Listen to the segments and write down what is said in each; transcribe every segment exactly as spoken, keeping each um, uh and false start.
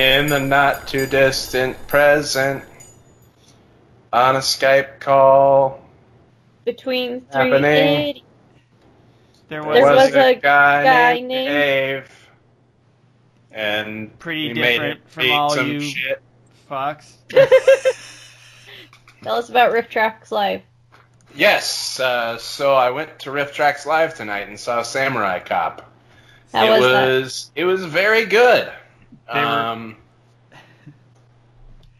in the not too distant present, on a Skype call, between three happening, there was, there was a, a guy, guy named, named Dave, and pretty different made from all you shit. Fox. Tell us about Riff Trax Live. Yes, uh, so I went to Riff Trax Live tonight and saw Samurai Cop. How it was, was that? It was very good. They um, were...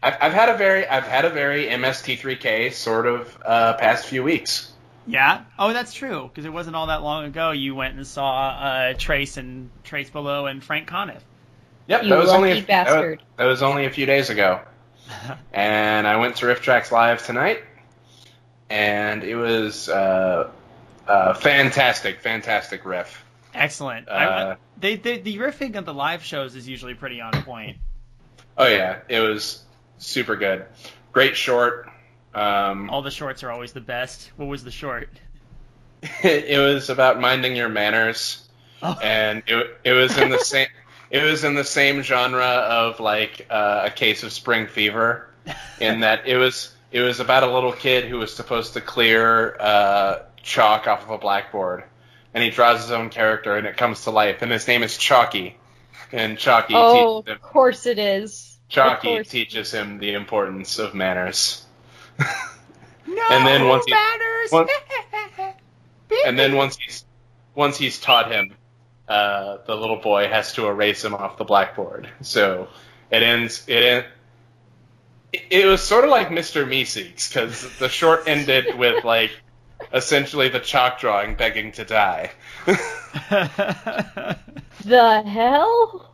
I've, I've had a very, I've had a very M S T three K sort of uh, past few weeks. Yeah. Oh, that's true. Because it wasn't all that long ago you went and saw uh, Trace and Trace Beaulieu and Frank Conniff. Yep, you that was only a, bastard. That, was, that was only a few days ago. And I went to Riff Trax Live tonight, and it was uh, uh, fantastic, fantastic riff. Excellent. Uh, I, they, they, the riffing at the live shows is usually pretty on point. Oh yeah, it was super good. Great short. Um, All the shorts are always the best. What was the short? It was about minding your manners, oh. and it it was in the same it was in the same genre of like uh, a case of spring fever, in that it was it was about a little kid who was supposed to clear uh, chalk off of a blackboard. And he draws his own character, and it comes to life. And his name is Chalky. And Chalky oh, teaches him, of course it is. Chalky teaches him the importance of manners. No, and then once he, manners! Once, and then once he's, once he's taught him, uh, the little boy has to erase him off the blackboard. So it ends... It end, It was sort of like Mister Meeseeks, because the short ended with, like... essentially the chalk drawing begging to die. The hell?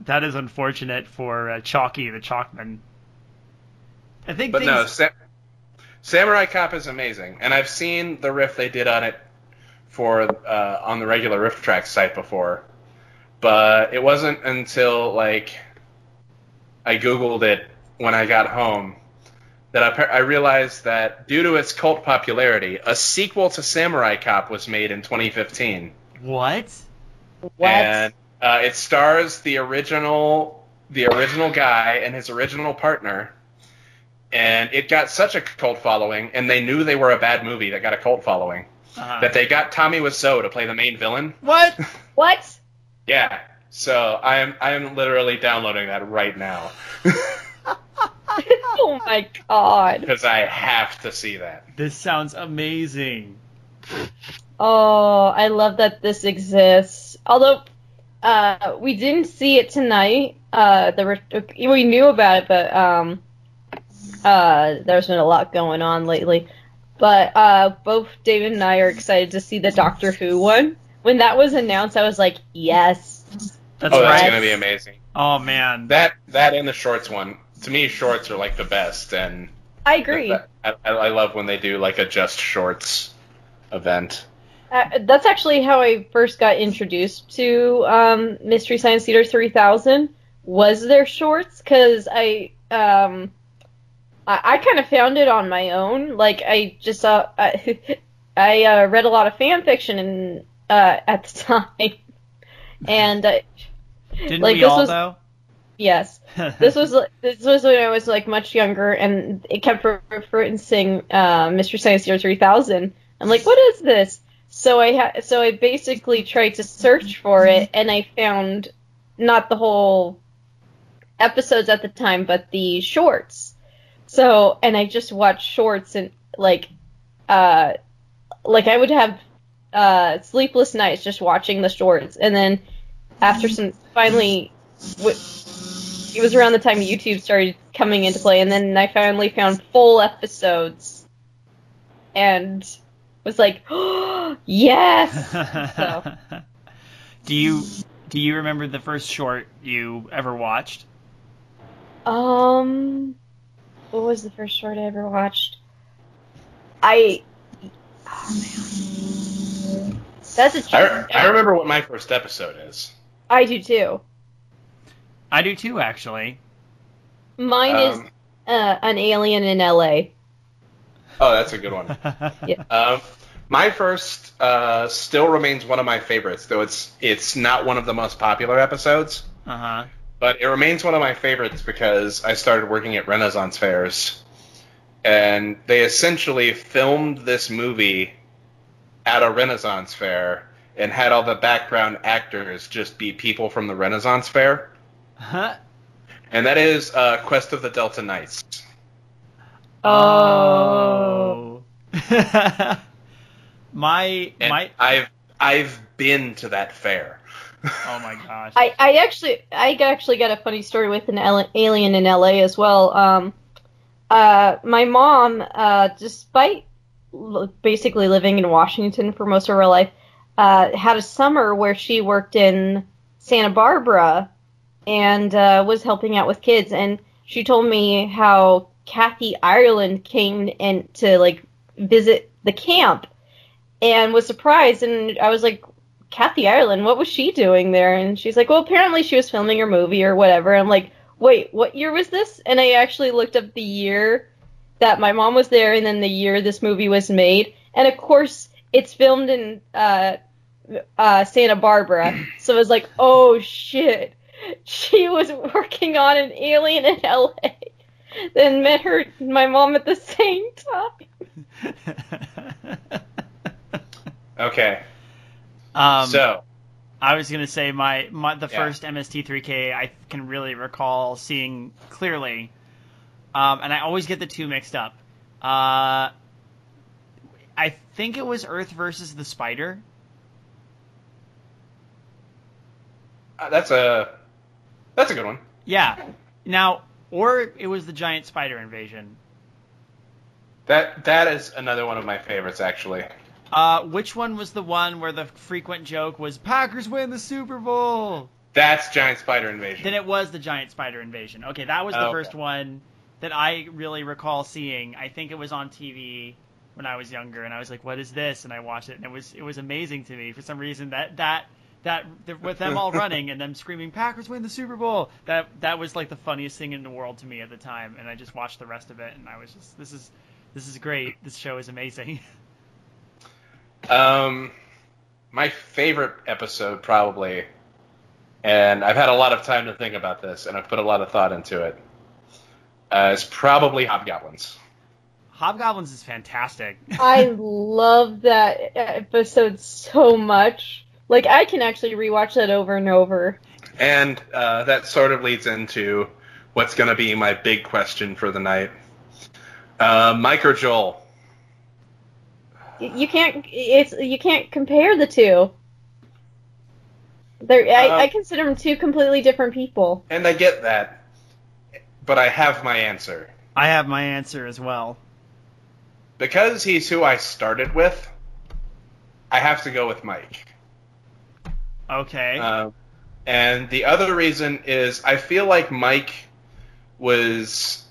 That is unfortunate for uh, Chalky the Chalkman. I think But things... no, Sam- Samurai Cop is amazing, and I've seen the riff they did on it for uh, on the regular Riff Trax site before, but it wasn't until like I Googled it when I got home that I, I realized that due to its cult popularity, a sequel to Samurai Cop was made in twenty fifteen. What? What? And uh, it stars the original, the original guy and his original partner, and it got such a cult following, and they knew they were a bad movie that got a cult following, uh-huh. that they got Tommy Wiseau to play the main villain. What? What? Yeah. So I am, I am literally downloading that right now. Oh my god. Because I have to see that. This sounds amazing. Oh, I love that this exists. Although, uh, we didn't see it tonight. Uh, there were, we knew about it, but um, uh, there's been a lot going on lately. But uh, both David and I are excited to see the Doctor Who one. When that was announced, I was like, yes. That's oh, that's right. Going to be amazing. Oh, man. That, that and the shorts one. To me, shorts are, like, the best, and... I agree. I, I love when they do, like, a Just Shorts event. Uh, that's actually how I first got introduced to um, Mystery Science Theater three thousand, was their shorts, because I, um, I, I kind of found it on my own. Like, I just saw... I, I uh, read a lot of fan fiction in, uh, at the time, and... Uh, Didn't like, we this all, was, though? Yes, this was this was when I was like much younger, and it kept referencing uh, Mystery Science Theater three thousand. I'm like, what is this? So I ha- so I basically tried to search for it, and I found not the whole episodes at the time, but the shorts. So and I just watched shorts, and like, uh, like I would have uh, sleepless nights just watching the shorts, and then after some finally. W- It was around the time YouTube started coming into play, and then I finally found full episodes and was like, oh, yes! So. Do you do you remember the first short you ever watched? Um, what was the first short I ever watched? I... Oh, man. That's a... I, I remember what my first episode is. I do, too. I do too, actually. Mine um, is uh, An Alien in L A. Oh, that's a good one. Yeah. Um, my first uh, still remains one of my favorites, though it's it's not one of the most popular episodes. Uh huh. But it remains one of my favorites because I started working at Renaissance Fairs, and they essentially filmed this movie at a Renaissance Fair and had all the background actors just be people from the Renaissance Fair. Huh? And that is uh, Quest of the Delta Knights. Oh. my and my I've I've been to that fair. Oh my gosh. I, I actually I actually got a funny story with An Alien in L A as well. Um uh my mom, uh despite basically living in Washington for most of her life, uh had a summer where she worked in Santa Barbara and uh was helping out with kids, and she told me how Kathy Ireland came and to like visit the camp and was surprised, and I was like, Kathy Ireland, what was she doing there? And she's like, well, apparently she was filming her movie or whatever. I'm like, wait, what year was this? And I actually looked up the year that my mom was there and then the year this movie was made. And, of course, it's filmed in uh, uh, Santa Barbara. So I was like, oh, shit. She was working on An Alien in L A Then met her, my mom, at the same time. Okay. Um, so, I was gonna say my, my the yeah. first M S T three K I can really recall seeing clearly, um, and I always get the two mixed up. Uh, I think it was Earth versus the Spider. Uh, that's a that's a good one. Yeah. Now, or it was the Giant Spider Invasion. That that is another one of my favorites, actually. Uh, which one was the one where the frequent joke was, Packers win the Super Bowl? That's Giant Spider Invasion. Then it was the Giant Spider Invasion. Okay, that was the oh, first okay. one that I really recall seeing. I think it was on T V when I was younger, and I was like, what is this? And I watched it, and it was it was amazing to me. For some reason, that, that, that with them all running and them screaming, Packers win the Super Bowl, that, that was like the funniest thing in the world to me at the time, and I just watched the rest of it, and I was just, this is this is great. This show is amazing. Um, my favorite episode probably, and I've had a lot of time to think about this, and I've put a lot of thought into it, uh, is probably Hobgoblins. Hobgoblins is fantastic. I love that episode so much. Like, I can actually rewatch that over and over. And uh, that sort of leads into what's going to be my big question for the night. Uh, Mike or Joel? You can't. It's you can't compare the two. They're, I, uh, I consider them two completely different people. And I get that, but I have my answer. I have my answer as well. Because he's who I started with, I have to go with Mike. Okay. Uh, and the other reason is I feel like Mike was.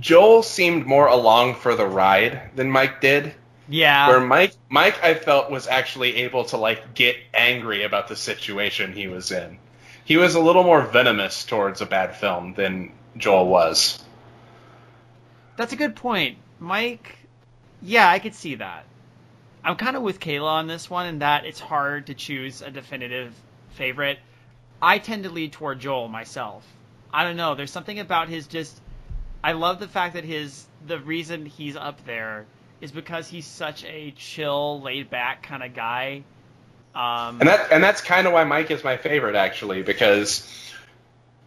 Joel seemed more along for the ride than Mike did. Yeah. Where Mike, Mike, I felt, was actually able to, like, get angry about the situation he was in. He was a little more venomous towards a bad film than Joel was. That's a good point. Mike, yeah, I could see that. I'm kind of with Kayla on this one, in that it's hard to choose a definitive favorite. I tend to lead toward Joel myself. I don't know. There's something about his just... I love the fact that his the reason he's up there is because he's such a chill, laid back kind of guy. Um, and that and that's kind of why Mike is my favorite, actually, because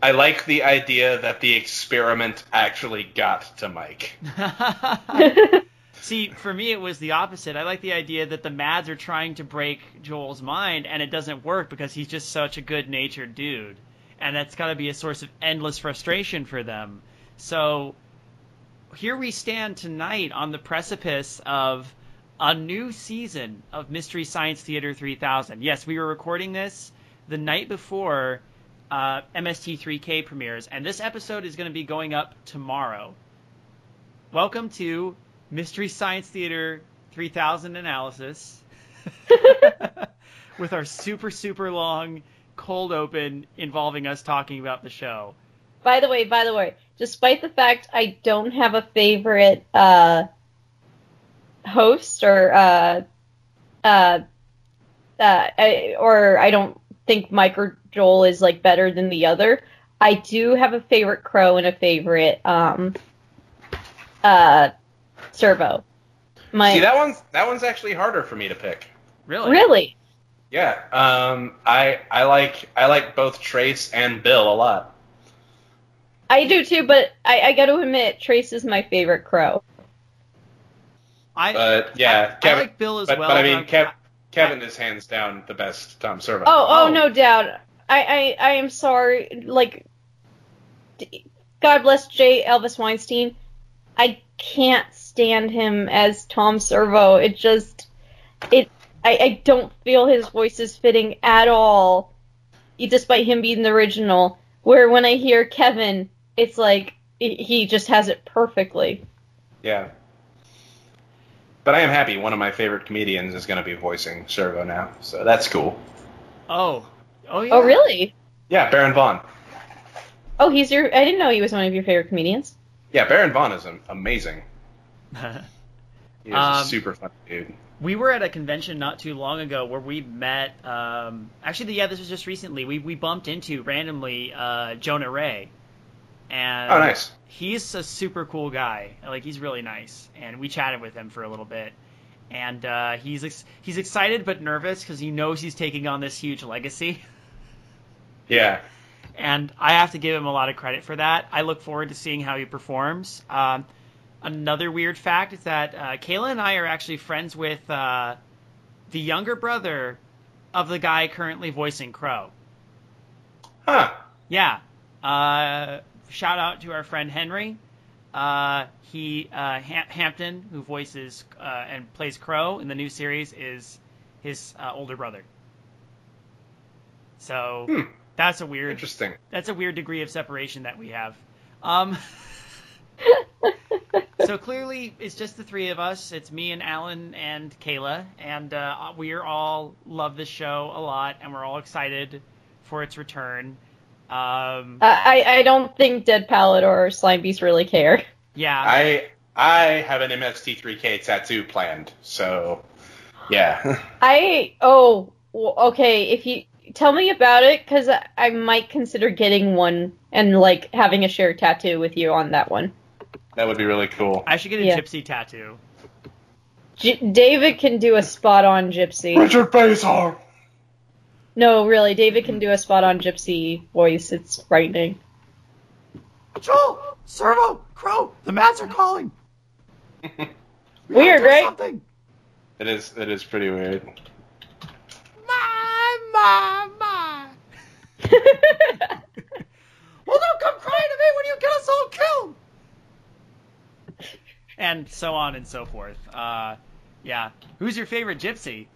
I like the idea that the experiment actually got to Mike. See, for me, it was the opposite. I like the idea that the Mads are trying to break Joel's mind, and it doesn't work because he's just such a good-natured dude, and that's got to be a source of endless frustration for them. So here we stand tonight on the precipice of a new season of Mystery Science Theater three thousand. Yes, we were recording this the night before uh, M S T three K premieres, and this episode is going to be going up tomorrow. Welcome to Mystery Science Theater three thousand analysis with our super, super long cold open involving us talking about the show. By the way, by the way, despite the fact I don't have a favorite uh, host or uh, uh, uh, I, or I don't think Mike or Joel is like better than the other. I do have a favorite Crow and a favorite um, uh, Servo. My- See, that one's that one's actually harder for me to pick. Really? Really? Yeah. Um, I I like I like both Trace and Bill a lot. I do too, but I, I got to admit, Trace is my favorite Crow. I but yeah, I, Kevin, I like Bill as but, well. But I mean, Kev, Kevin is hands down the best Tom Servo. Oh, oh, oh. No doubt. I, I, I am sorry. Like, God bless J. Elvis Weinstein. I can't stand him as Tom Servo. It just, it. I, I don't feel his voice is fitting at all, despite him being the original. Where when I hear Kevin, it's like it, he just has it perfectly. Yeah. But I am happy one of my favorite comedians is going to be voicing Servo now, so that's cool. Oh. Oh, yeah. Oh, really? Yeah, Baron Vaughn. Oh, he's your... I didn't know he was one of your favorite comedians. Yeah, Baron Vaughn is amazing. He is um, a super fun dude. We were at a convention not too long ago where we met... Um, actually, yeah, this was just recently. We we bumped into, randomly, uh, Jonah Ray. And oh, nice. He's a super cool guy. Like, he's really nice. And we chatted with him for a little bit. And uh, he's ex- he's excited but nervous because he knows he's taking on this huge legacy. Yeah. And I have to give him a lot of credit for that. I look forward to seeing how he performs. Um, another weird fact is that uh, Kayla and I are actually friends with uh, the younger brother of the guy currently voicing Crow. Huh. Yeah. Uh, shout out to our friend Henry. Uh, he uh, Ham- Hampton, who voices uh, and plays Crow in the new series, is his uh, older brother. So hmm. that's a weird, interesting. That's a weird degree of separation that we have. Um, so clearly, it's just the three of us. It's me and Alan and Kayla, and uh, we are all love this show a lot, and we're all excited for its return. Um, I, I don't think Dead Palette or Slime Beast really care. Yeah. I I have an M S T three K tattoo planned, so yeah. I oh okay. If you tell me about it, because I, I might consider getting one and like having a shared tattoo with you on that one. That would be really cool. I should get a yeah. Gypsy tattoo. G- David can do a spot on Gypsy. Richard Bezar. No, really, David can do a spot-on Gypsy voice. It's frightening. Joel! Servo! Crow! The mats are calling! Weird, right? Something. It is, it is pretty weird. My, my, my! Well, don't come crying to me when you get us all killed! And so on and so forth. Uh, yeah. Who's your favorite Gypsy?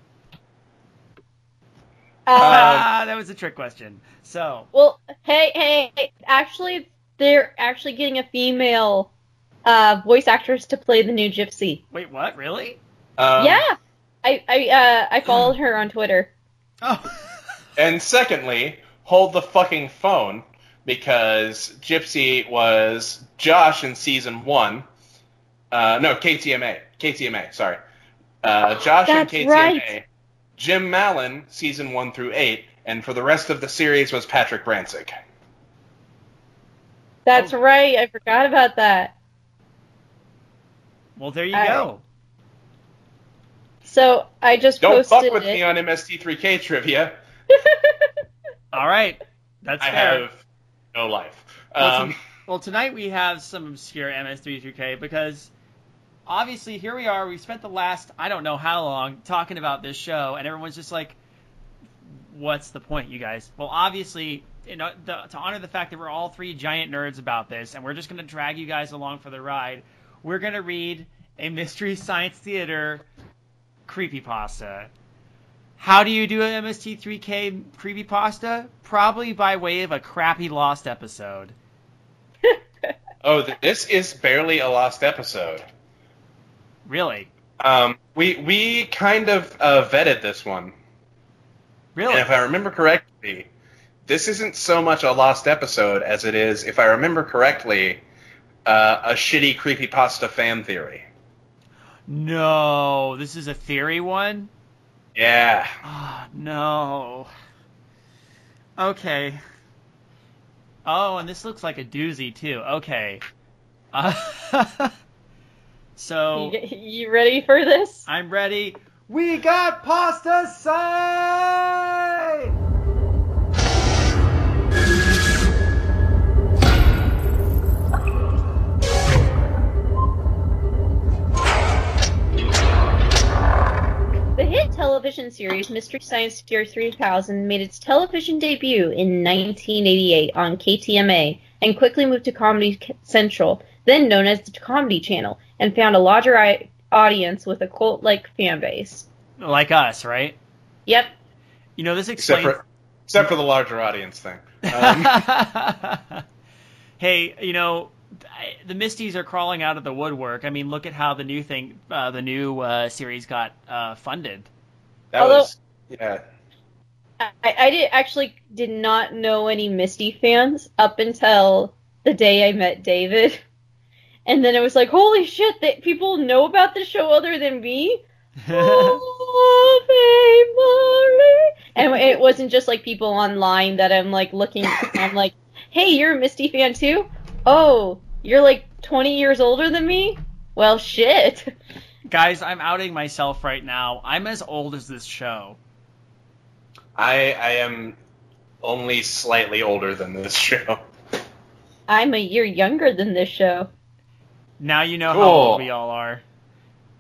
Ah, uh, uh, that was a trick question. So, well, hey, hey, hey, actually, they're actually getting a female uh, voice actress to play the new Gypsy. Wait, what? Really? Um, yeah, I, I, uh, I followed her on Twitter. Oh. And secondly, hold the fucking phone, because Gypsy was Josh in season one. Uh, no, K T M A, K T M A. Sorry, uh, Josh in K T M A. Right. Jim Mallon, season one through eight, and for the rest of the series was Patrick Rancic. That's oh. right. I forgot about that. Well, there you I, go. So I just don't posted fuck with it. me on M S T three K trivia. All right, that's I fair. have no life. Well, um, t- well, tonight we have some obscure M S T three K because. Obviously, here we are. We've spent the last, I don't know how long, talking about this show, and everyone's just like, what's the point, you guys? Well, obviously, you know, the, to honor the fact that we're all three giant nerds about this, and we're just going to drag you guys along for the ride, we're going to read a Mystery Science Theater creepypasta. How do you do an M S T three K creepypasta? Probably by way of a crappy Lost episode. Oh, this is barely a Lost episode. Really? Um, we we kind of uh, vetted this one. Really? And if I remember correctly, this isn't so much a Lost episode as it is, if I remember correctly, uh, a shitty creepypasta fan theory. No, this is a theory one? Yeah. Oh, no. Okay. Oh, and this looks like a doozy, too. Okay. Uh, so... You, you ready for this? I'm ready. We got pasta side! The hit television series Mystery Science Theater three thousand made its television debut in nineteen eighty-eight on K T M A and quickly moved to Comedy Central, then known as the Comedy Channel, and found a larger I- audience with a cult-like fan base. Like us, right? Yep. You know, this explains... Except for, except for the larger audience thing. Um... hey, you know... the Misties are crawling out of the woodwork. I mean, look at how the new thing, uh, the new uh, series got uh, funded. That Although, was, yeah. I, I did, actually did not know any Misty fans up until the day I met David. And then it was like, holy shit, that people know about the show other than me? Oh, and it wasn't just like people online that I'm like looking, I'm like, hey, you're a Misty fan too? Oh, you're like twenty years older than me? Well, shit. Guys, I'm outing myself right now. I'm as old as this show. I I am only slightly older than this show. I'm a year younger than this show. Now you know cool. how old we all are.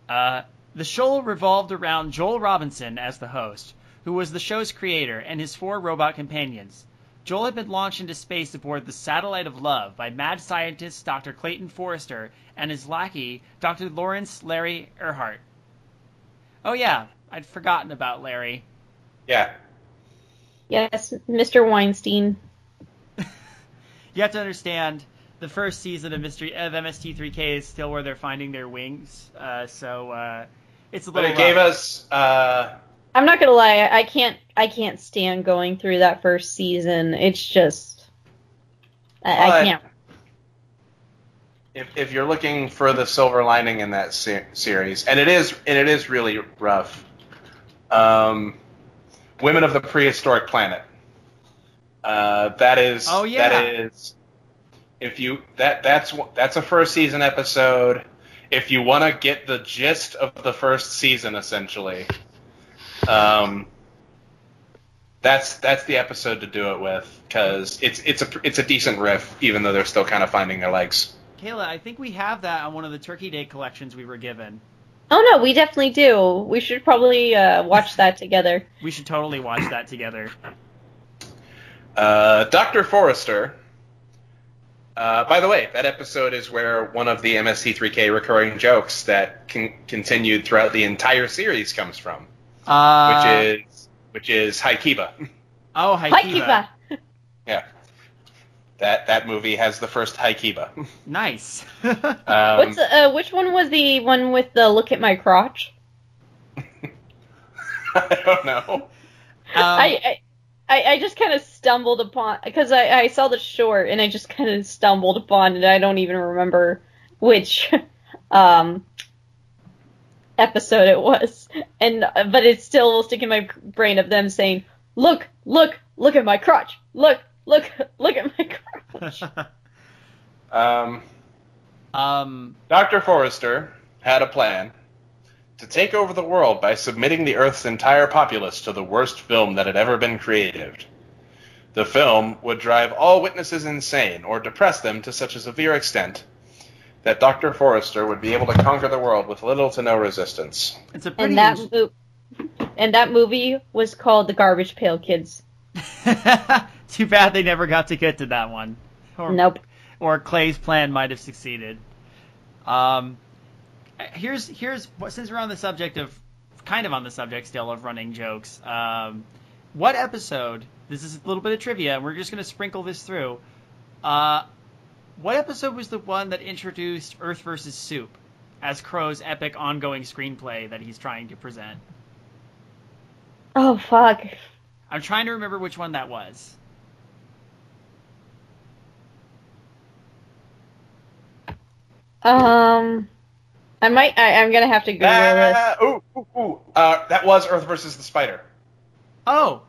Uh, the show revolved around Joel Robinson as the host, who was the show's creator, and his four robot companions. Joel had been launched into space aboard the Satellite of Love by mad scientist Doctor Clayton Forrester and his lackey, Doctor Lawrence Larry Erhardt. Oh, yeah, I'd forgotten about Larry. Yeah. Yes, Mister Weinstein. You have to understand, the first season of Mystery of M S T three K is still where they're finding their wings, uh, so uh, it's a little... But it rough. gave us... Uh... I'm not gonna lie, I can't I can't stand going through that first season. It's just I, I can't. If if you're looking for the silver lining in that ser- series, and it is and it is really rough. Um, Women of the Prehistoric Planet. Uh, that is oh, yeah. that is if you that that's that's a first season episode. If you want to get the gist of the first season, essentially. Um, that's that's the episode to do it with, because it's it's a it's a decent riff, even though they're still kind of finding their legs. Kayla, I think we have that on one of the Turkey Day collections we were given. Oh no, we definitely do. We should probably uh, watch that together. We should totally watch that together. Uh, Doctor Forrester. Uh, by the way, that episode is where one of the M S T three K recurring jokes that con- continued throughout the entire series comes from. Uh, which is which is Hikeeba. Oh, Hikeeba. Hikeeba. Yeah, that that movie has the first Hikeeba. Nice. um, What's uh, which one was the one with the look at my crotch? I don't know. Um, I, I I just kind of stumbled upon because I, I saw the short and I just kind of stumbled upon it. I don't even remember which. um, episode it was, and but it still will stick in my brain of them saying, "Look, look, look at my crotch! Look, look, look at my crotch!" um, um, Doctor Forrester had a plan to take over the world by submitting the Earth's entire populace to the worst film that had ever been created. The film would drive all witnesses insane or depress them to such a severe extent that Doctor Forrester would be able to conquer the world with little to no resistance. It's a pretty and, that ins- mo- and that movie was called The Garbage Pail Kids. Too bad they never got to get to that one. Or, nope. Or Clay's plan might have succeeded. Um, here's here's since we're on the subject of kind of on the subject still of running jokes. Um, what episode? This is a little bit of trivia. We're just going to sprinkle this through. Uh. What episode was the one that introduced Earth versus. Soup as Crow's epic ongoing screenplay that he's trying to present? Oh, fuck. I'm trying to remember which one that was. Um, I might, I, I'm going to have to Google uh, this. Ooh, ooh, ooh. Uh, that was Earth versus the Spider. Oh.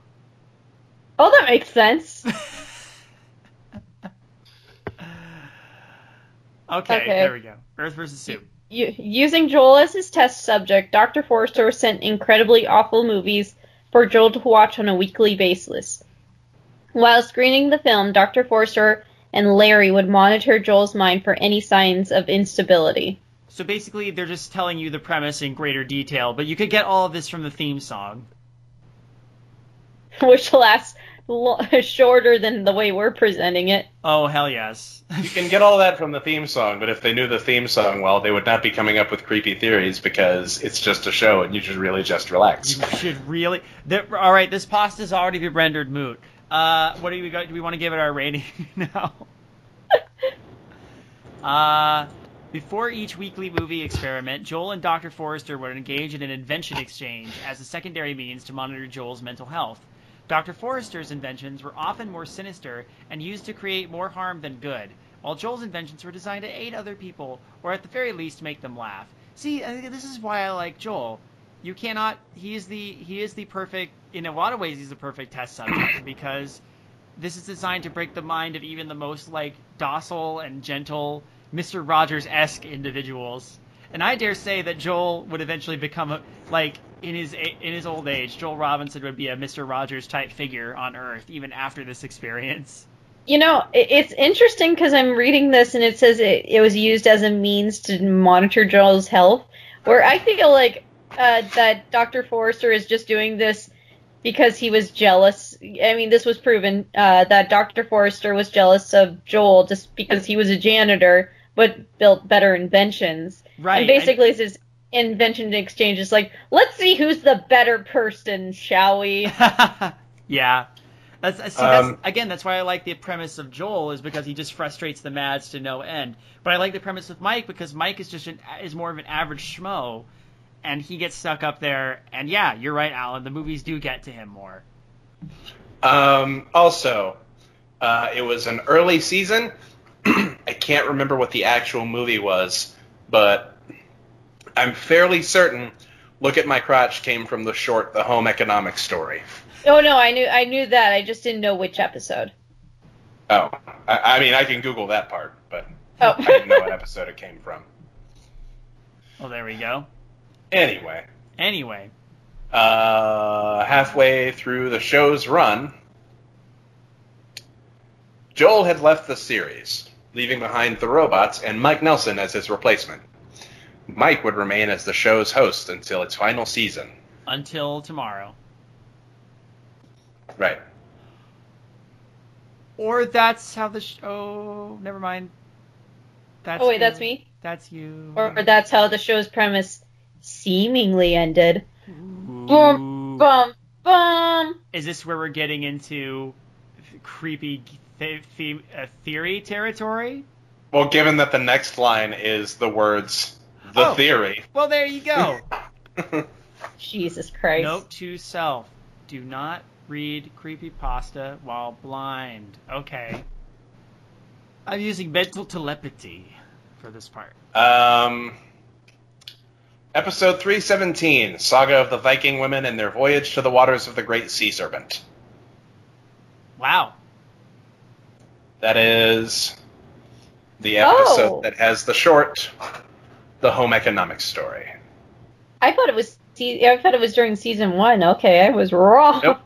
Oh, that makes sense. Okay, okay, there we go. Earth versus. Soup. U- using Joel as his test subject, Doctor Forrester sent incredibly awful movies for Joel to watch on a weekly basis. While screening the film, Doctor Forrester and Larry would monitor Joel's mind for any signs of instability. So basically, they're just telling you the premise in greater detail, but you could get all of this from the theme song. Which lasts lo- shorter than the way we're presenting it. Oh, hell yes. You can get all that from the theme song, but if they knew the theme song well, they would not be coming up with creepy theories, because it's just a show and you should really just relax. You should really... All right, this pasta's already been rendered moot. Uh, what do we got? Do we want to give it our rating now? uh... Before each weekly movie experiment, Joel and Doctor Forrester would engage in an invention exchange as a secondary means to monitor Joel's mental health. Doctor Forrester's inventions were often more sinister and used to create more harm than good, while Joel's inventions were designed to aid other people, or at the very least make them laugh. See, I think this is why I like Joel. You cannot... He is the, he is the perfect... In a lot of ways, he's the perfect test subject, because this is designed to break the mind of even the most, like, docile and gentle... Mister Rogers-esque individuals. And I dare say that Joel would eventually become, a, like, in his in his old age, Joel Robinson would be a Mister Rogers-type figure on Earth, even after this experience. You know, it's interesting because I'm reading this and it says it, it was used as a means to monitor Joel's health, where I feel like uh, that Doctor Forrester is just doing this because he was jealous. I mean, this was proven uh, that Doctor Forrester was jealous of Joel just because he was a janitor, but built better inventions. Right. And basically, it's this invention exchange. It's like, let's see who's the better person, shall we? Yeah. That's, see, that's, um, again, that's why I like the premise of Joel, is because he just frustrates the Mads to no end. But I like the premise of Mike because Mike is just an, is more of an average schmo, and he gets stuck up there. And yeah, you're right, Alan. The movies do get to him more. Um. Also, uh, it was an early season. I can't remember what the actual movie was, but I'm fairly certain Look at My Crotch came from the short The Home Economics Story. Oh, no, I knew I knew that. I just didn't know which episode. Oh, I, I mean, I can Google that part, but oh. I didn't know what episode it came from. Well, there we go. Anyway. Anyway. Uh, halfway through the show's run, Joel had left the series, leaving behind the robots and Mike Nelson as his replacement. Mike would remain as the show's host until its final season. Until tomorrow. Right. Or that's how the show... Oh, never mind. That's oh, wait, you. That's me? That's you. Or, or that's how the show's premise seemingly ended. Ooh. Boom, boom, boom! Is this where we're getting into creepy... The, the, uh, theory territory? Well, given that the next line is the words, the oh, theory. Well, there you go. Jesus Christ. Note to self, do not read creepypasta while blind. Okay. I'm using mental telepathy for this part. Um, Episode three seventeen, Saga of the Viking Women and Their Voyage to the Waters of the Great Sea Serpent. Wow. That is the episode oh. that has the short, The Home Economics Story. I thought it was I thought it was during season one. Okay, I was wrong. Nope.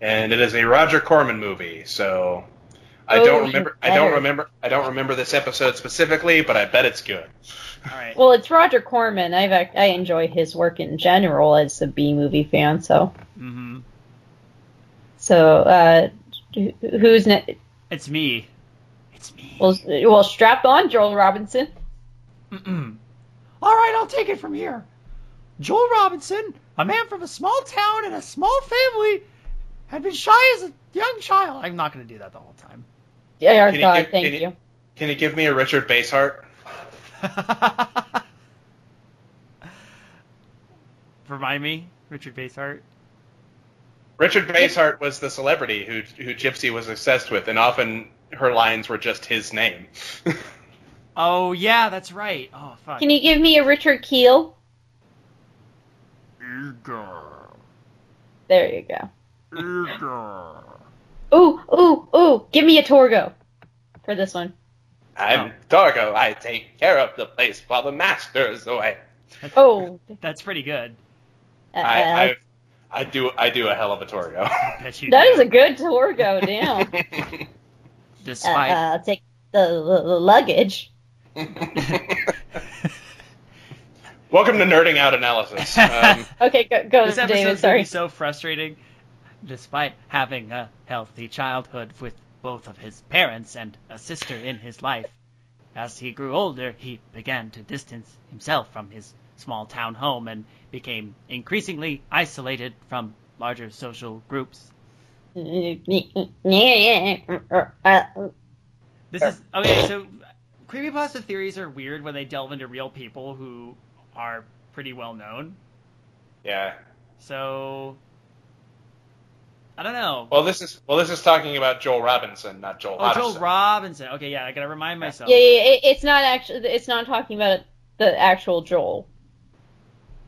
And it is a Roger Corman movie, so I oh, don't remember. I don't remember. I don't remember this episode specifically, but I bet it's good. All right. Well, it's Roger Corman. I've I enjoy his work in general as a B movie fan. So. Mm-hmm. So uh, who's ne- It's me. It's me. Well, well, strap on, Joel Robinson. Mm-mm. All right, I'll take it from here. Joel Robinson, a man from a small town and a small family, had been shy as a young child. I'm not going to do that the whole time. Yeah, can God, you give, thank can you, you. Can you give me a Richard Basehart? Remind me, Richard Basehart. Richard Basehart was the celebrity who who Gypsy was obsessed with, and often her lines were just his name. Oh, yeah, that's right. Oh, fuck. Can you give me a Richard Keel? There you go. Ooh, ooh, ooh, give me a Torgo for this one. I'm oh. Torgo. I take care of the place while the master is away. That's, oh. That's pretty good. Uh, I, I I do I do a hell of a Torgo. That is a good Torgo, damn. Despite... Uh, I'll take the, the, the luggage. Welcome to Nerding Out Analysis. Um, okay, go, go this David, episode's sorry. This so frustrating. Despite having a healthy childhood with both of his parents and a sister in his life, as he grew older, he began to distance himself from his small-town home and became increasingly isolated from larger social groups. This is... Okay, so creepypasta theories are weird when they delve into real people who are pretty well-known. Yeah. So... I don't know. Well, this is well, this is talking about Joel Robinson, not Joel. Oh, Robinson. Joel Robinson. Okay, yeah, I gotta remind myself. Yeah, yeah, yeah, it's not actually. It's not talking about the actual Joel.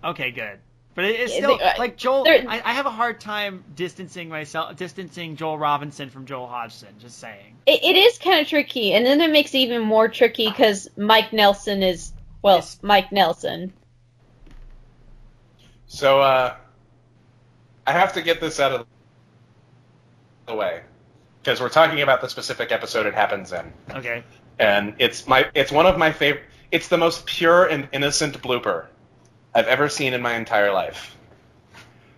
Okay, good. But it's still they, like Joel. I, I have a hard time distancing myself, distancing Joel Robinson from Joel Hodgson. Just saying. It, it is kind of tricky, and then it makes it even more tricky because Mike Nelson is well, yes. Mike Nelson. So uh, I have to get this out of away because we're talking about the specific episode it happens in. Okay. And it's my it's one of my favorite it's the most pure and innocent blooper I've ever seen in my entire life.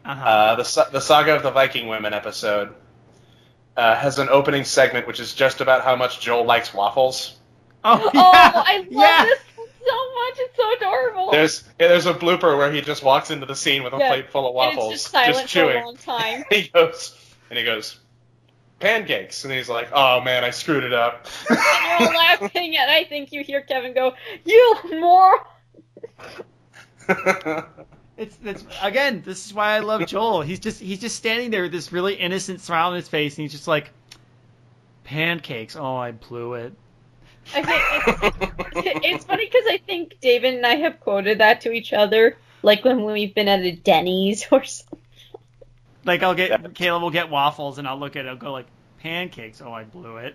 Uh-huh. Uh the the Saga of the Viking Women episode uh, has an opening segment which is just about how much Joel likes waffles. Oh, yeah. oh I love yeah. this so much. It's so adorable. There's there's a blooper where he just walks into the scene with a yeah. plate full of waffles and it's just silent just chewing. For a long time. he goes and he goes pancakes, and he's like, oh man, I screwed it up. And you're laughing, and I think you hear Kevin go, you moron. it's, it's again, this is why I love Joel. He's just he's just standing there with this really innocent smile on his face, and he's just like, pancakes, oh, I blew it. Okay, it's, it's funny because I think David and I have quoted that to each other, like when we've been at a Denny's or something. Like, I'll get, yeah. Caleb will get waffles, and I'll look at it, I'll go like, pancakes, oh, I blew it.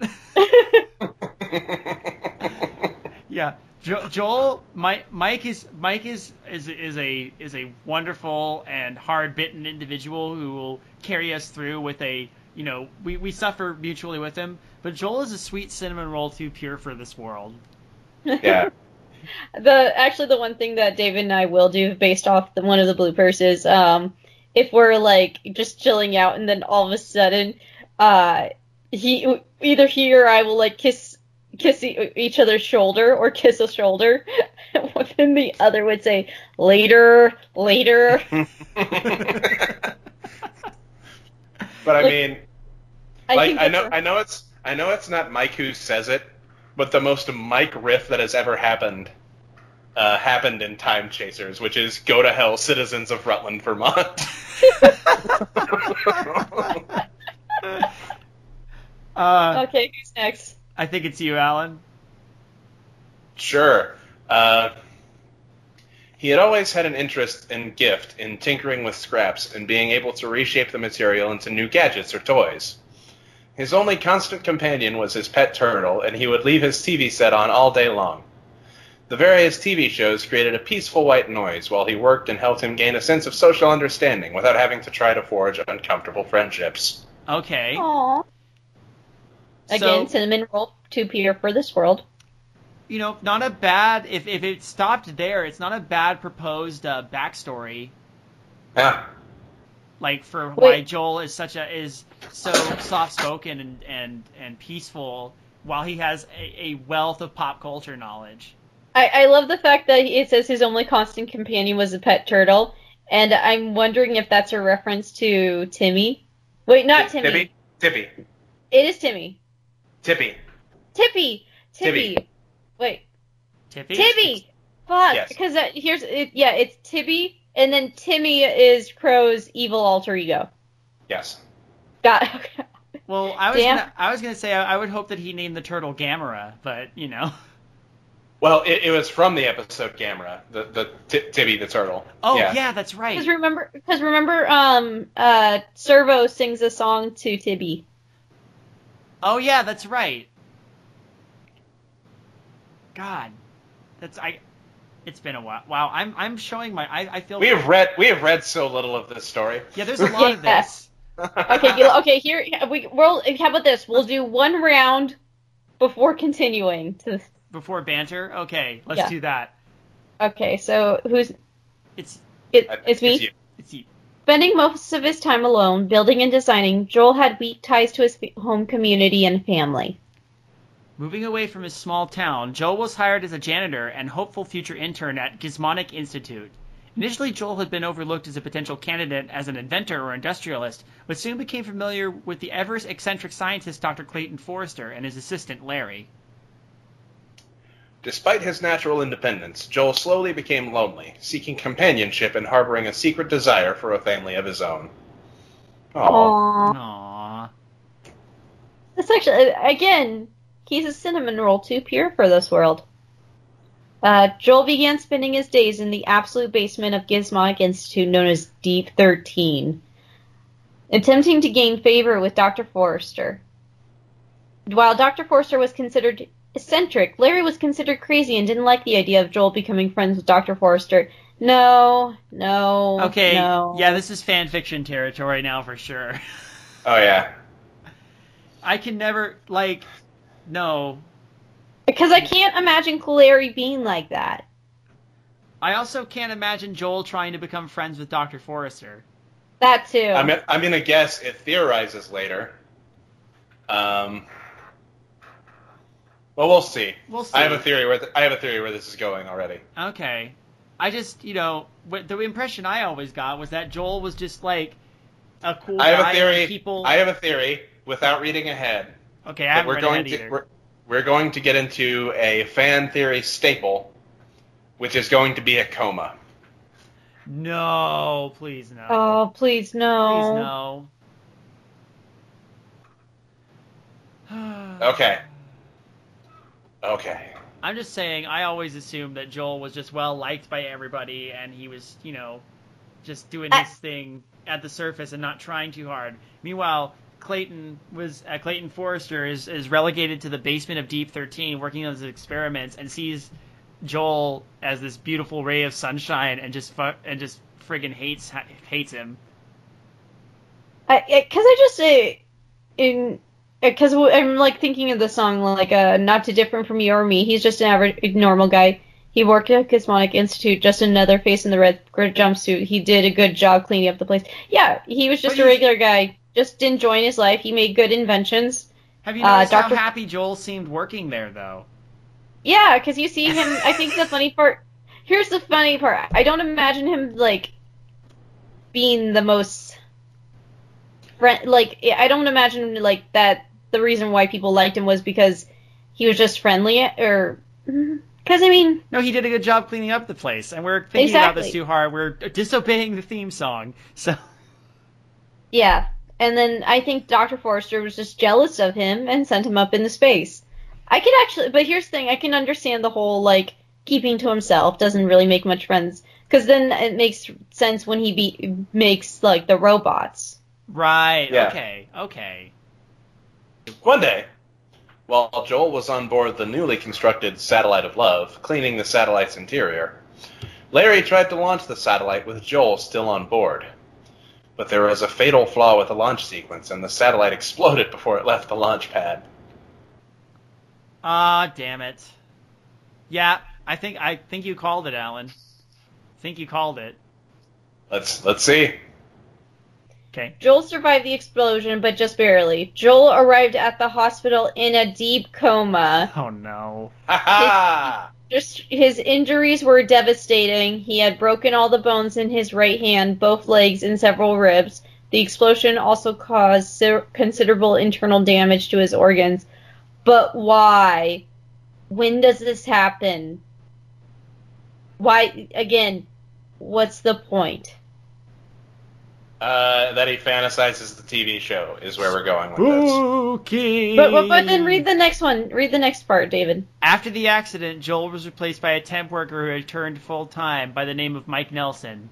yeah, jo- Joel, Mike, Mike is, Mike is, is, is a, is a wonderful and hard-bitten individual who will carry us through with a, you know, we, we suffer mutually with him, but Joel is a sweet cinnamon roll too pure for this world. Yeah. the, actually, the one thing that David and I will do based off the, one of the bloopers is, um, if we're, like, just chilling out, and then all of a sudden, uh, he either he or I will, like, kiss kiss e- each other's shoulder or kiss a shoulder, and then the other would say, later, later. But I like, mean, I like, I know, right. I know it's, I know it's not Mike who says it, but the most Mike riff that has ever happened. Uh, happened in Time Chasers, which is go to hell, citizens of Rutland, Vermont. uh, okay, who's next? I think it's you, Alan. Sure. Uh, he had always had an interest and gift in tinkering with scraps and being able to reshape the material into new gadgets or toys. His only constant companion was his pet turtle, and he would leave his T V set on all day long. The various T V shows created a peaceful white noise while he worked and helped him gain a sense of social understanding without having to try to forge uncomfortable friendships. Okay. Aww. So, again, cinnamon roll to Peter for this world. You know, not a bad... If if it stopped there, it's not a bad proposed uh, backstory. Yeah. Like, for Wait. why Joel is such a... is so soft-spoken and, and, and peaceful while he has a, a wealth of pop culture knowledge. I, I love the fact that it says his only constant companion was a pet turtle, and I'm wondering if that's a reference to Timmy. Wait, not Timmy. Tippy. Tippy. It is Timmy. Tippy. Tippy. Tippy. Tippy. Wait. Tippy. Tippy. Fuck. Yes. Because that, here's it, yeah, it's Tippy, and then Timmy is Crow's evil alter ego. Yes. Got. Okay. Well, I was gonna, I was gonna say I, I would hope that he named the turtle Gamera, but you know. Well, it, it was from the episode Gamera, the the t- Tippy the turtle. Oh yeah, yeah that's right. Because remember, because remember, um, uh, Servo sings a song to Tippy. Oh yeah, that's right. God, that's I. It's been a while. Wow, I'm I'm showing my. I, I feel we like, have read we have read so little of this story. Yeah, there's a lot of this. okay, you, okay. Here we we'll. How about this? We'll do one round before continuing to. This. Before banter? Okay, let's yeah. do that. Okay, so who's... It's... It, it's me? It's you. It's you. Spending most of his time alone, building and designing, Joel had weak ties to his home community and family. Moving away from his small town, Joel was hired as a janitor and hopeful future intern at Gizmonic Institute. Initially, Joel had been overlooked as a potential candidate as an inventor or industrialist, but soon became familiar with the ever-eccentric scientist Doctor Clayton Forrester and his assistant, Larry. Despite his natural independence, Joel slowly became lonely, seeking companionship and harboring a secret desire for a family of his own. Aww. Aww. That's actually, again, he's a cinnamon roll too pure for this world. Uh, Joel began spending his days in the absolute basement of Gizmonic Institute known as Deep thirteen, attempting to gain favor with Doctor Forrester. While Doctor Forrester was considered eccentric, Larry was considered crazy and didn't like the idea of Joel becoming friends with Doctor Forrester. No, no, okay, no. Yeah, this is fan fiction territory now for sure. Oh, yeah. I can never, like, no. Because I can't imagine Larry being like that. I also can't imagine Joel trying to become friends with Doctor Forrester. That, too. I'm, I'm going to guess it theorizes later. Um... Well, we'll see. We'll see. I have a theory where th- I have a theory where this is going already. Okay, I just you know the impression I always got was that Joel was just like a cool I have guy. A theory. People... I have a theory without reading ahead. Okay, I haven't we're read going ahead to, either. We're, we're going to get into a fan theory staple, which is going to be a coma. No, please no. Oh, please no. Please no. Okay. Okay. I'm just saying, I always assumed that Joel was just well-liked by everybody, and he was, you know, just doing his thing at the surface and not trying too hard. Meanwhile, Clayton was uh, Clayton Forrester is, is relegated to the basement of Deep thirteen, working on his experiments, and sees Joel as this beautiful ray of sunshine and just fu- and just friggin' hates hates him. Because I, I just say... Uh, in... Because I'm, like, thinking of the song, like, uh, not too different from you or me. He's just an average, normal guy. He worked at Gizmonic Institute, just another face in the red jumpsuit. He did a good job cleaning up the place. Yeah, he was just but a regular guy, just enjoying his life. He made good inventions. Have you noticed uh, Doctor how happy Joel seemed working there, though? Yeah, because you see him, I think the funny part, here's the funny part. I don't imagine him, like, being the most... Like, I don't imagine, like, that the reason why people liked him was because he was just friendly, or... Because, I mean... No, he did a good job cleaning up the place, and we're thinking exactly. about this too hard. We're disobeying the theme song, so... Yeah, and then I think Doctor Forrester was just jealous of him and sent him up into space. I can actually... But here's the thing, I can understand the whole, like, keeping to himself doesn't really make much friends, because then it makes sense when he be- makes, like, the robots... Right, yeah. okay, okay. One day, while Joel was on board the newly constructed Satellite of Love, cleaning the satellite's interior, Larry tried to launch the satellite with Joel still on board. But there was a fatal flaw with the launch sequence, and the satellite exploded before it left the launch pad. Ah, uh, damn it. Yeah, I think I think you called it, Alan. I think you called it. Let's let's see. Okay. Joel survived the explosion, but just barely. Joel arrived at the hospital in a deep coma. Oh, no. Ha His, his injuries were devastating. He had broken all the bones in his right hand, both legs, and several ribs. The explosion also caused considerable internal damage to his organs. But why? When does this happen? Why? Again, what's the point? Uh, that he fantasizes the T V show is where we're going with Spooky. This. But, but, but then read the next one. Read the next part, David. After the accident, Joel was replaced by a temp worker who returned full-time by the name of Mike Nelson.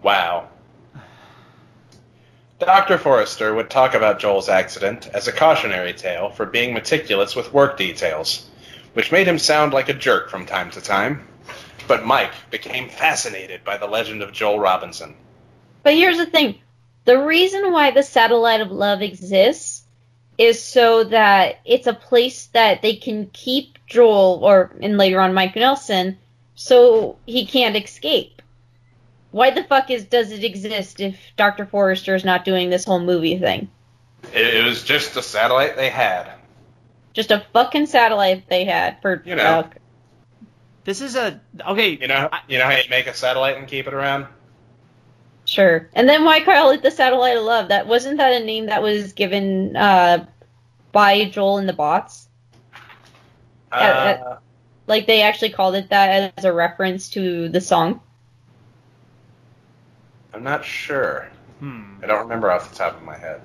Wow. Doctor Forrester would talk about Joel's accident as a cautionary tale for being meticulous with work details, which made him sound like a jerk from time to time. But Mike became fascinated by the legend of Joel Robinson. But here's the thing. The reason why the Satellite of Love exists is so that it's a place that they can keep Joel, or, and later on, Mike Nelson, so he can't escape. Why the fuck is does it exist if Doctor Forrester is not doing this whole movie thing? It, it was just a satellite they had. Just a fucking satellite they had for... You know. Uh, This is a okay. You know, you know how you make a satellite and keep it around. Sure, and then why call it the Satellite of Love? That wasn't that a name that was given uh, by Joel and the Bots. Uh, at, at, like they actually called it that as a reference to the song. I'm not sure. Hmm. I don't remember off the top of my head.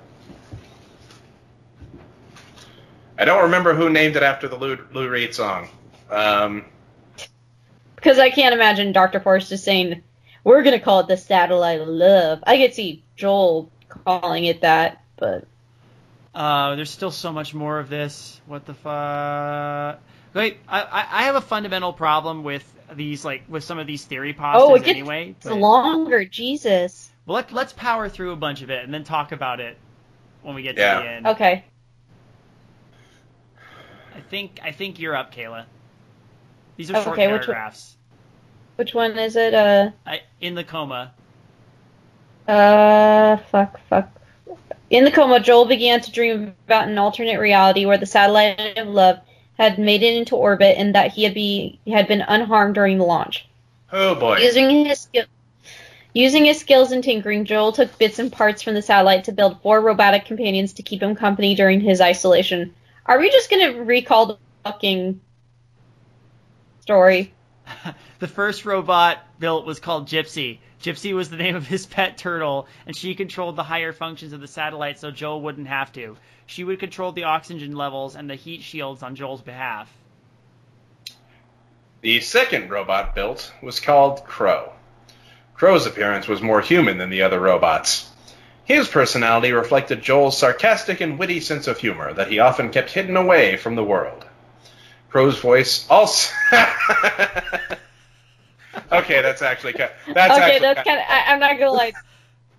I don't remember who named it after the Lou, Lou Reed song. Um. Because I can't imagine Doctor Forrester saying, we're going to call it the Satellite of Love. I could see Joel calling it that, but... Uh, there's still so much more of this. What the fuck? Wait, I, I have a fundamental problem with these, like, with some of these theory posters oh, it gets anyway. It's but... longer, Jesus. Well, let, let's power through a bunch of it and then talk about it when we get yeah. to the end. Okay. I think I think you're up, Kayla. These are short okay, paragraphs. Which one, which one is it? Uh, I, in the coma. Uh, fuck, fuck. In the coma, Joel began to dream about an alternate reality where the Satellite of Love had made it into orbit and that he had, be, had been unharmed during the launch. Oh, boy. Using his, using his skills in tinkering, Joel took bits and parts from the satellite to build four robotic companions to keep him company during his isolation. Are we just going to recall the fucking... story. The first robot built was called Gypsy. Gypsy was the name of his pet turtle, and she controlled the higher functions of the satellite so Joel wouldn't have to. She would control the oxygen levels and the heat shields on Joel's behalf. The second robot built was called Crow. Crow's appearance was more human than the other robots. His personality reflected Joel's sarcastic and witty sense of humor that he often kept hidden away from the world. Crow's voice also... okay, that's actually kind of... That's okay, actually that's kind of... I, I'm not going to lie.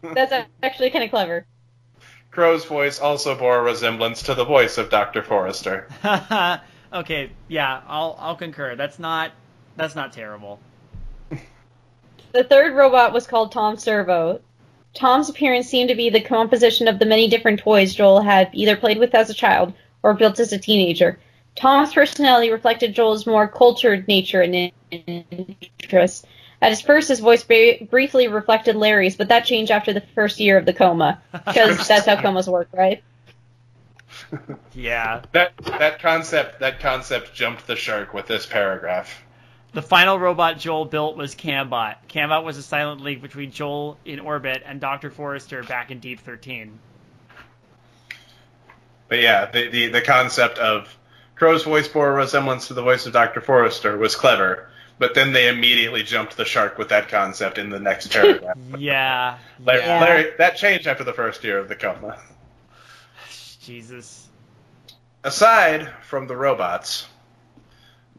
That's actually kind of clever. Crow's voice also bore a resemblance to the voice of Doctor Forrester. Okay, yeah, I'll I'll concur. That's not that's not terrible. The third robot was called Tom Servo. Tom's appearance seemed to be the composition of the many different toys Joel had either played with as a child or built as a teenager. Tom's personality reflected Joel's more cultured nature and interests. At his first, his voice ba- briefly reflected Larry's, but that changed after the first year of the coma, because that's how comas work, right? Yeah. That that concept that concept jumped the shark with this paragraph. The final robot Joel built was Cambot. Cambot was a silent link between Joel in orbit and Doctor Forrester back in Deep thirteen. But yeah, the the, the concept of Crow's voice bore a resemblance to the voice of Doctor Forrester was clever, but then they immediately jumped the shark with that concept in the next paragraph. yeah, Larry, yeah. Larry, that changed after the first year of the coma. Jesus. Aside from the robots,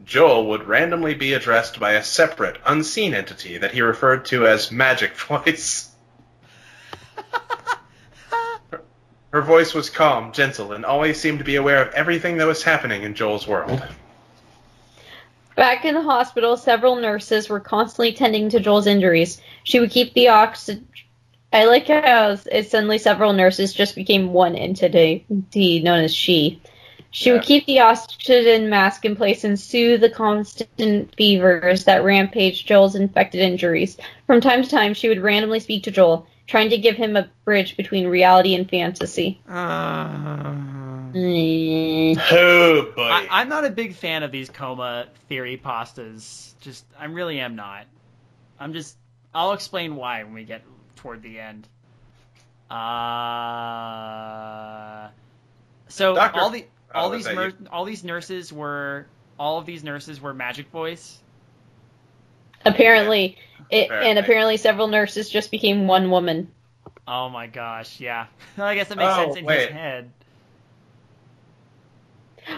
Joel would randomly be addressed by a separate, unseen entity that he referred to as Magic Voice. Her voice was calm, gentle, and always seemed to be aware of everything that was happening in Joel's world. Back in the hospital, several nurses were constantly tending to Joel's injuries. She would keep the oxygen... I like how it suddenly several nurses just became one entity, known as she. She yeah. would keep the oxygen mask in place and soothe the constant fevers that rampaged Joel's infected injuries. From time to time, she would randomly speak to Joel, trying to give him a bridge between reality and fantasy. Uh, mm. Oh, boy. I, I'm not a big fan of these coma theory pastas. Just, I really am not. I'm just, I'll explain why when we get toward the end. Uh, so Doctor, all the all these mer- all these nurses were all of these nurses were magic boys. Apparently, yeah. it, apparently, and apparently several nurses just became one woman. Oh my gosh! Yeah, I guess that makes oh, sense in wait. his head.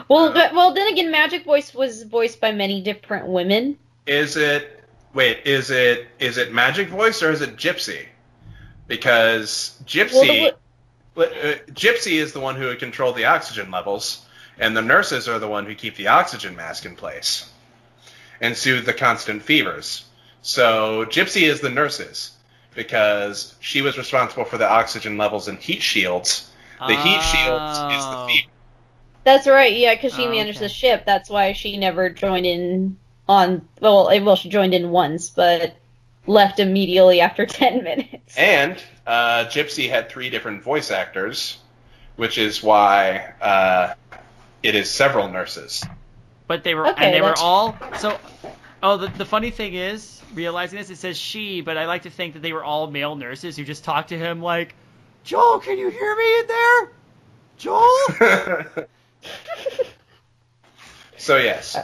Well, uh, well, then again, Magic Voice was voiced by many different women. Is it? Wait, is it? Is it Magic Voice or is it Gypsy? Because Gypsy, well, the, uh, Gypsy is the one who would control the oxygen levels, and the nurses are the one who keep the oxygen mask in place and soothe the constant fevers. So Gypsy is the nurses because she was responsible for the oxygen levels and heat shields. The oh. heat shields is the fever. That's right, yeah, because she oh, managed okay. the ship. That's why she never joined in on... Well, well, she joined in once, but left immediately after ten minutes. And uh, Gypsy had three different voice actors, which is why uh, it is several nurses. But they were... Okay, and they that's... were all... So, oh, the, the funny thing is, realizing this, it says she, but I like to think that they were all male nurses who just talked to him like, Joel, can you hear me in there? Joel? So yes,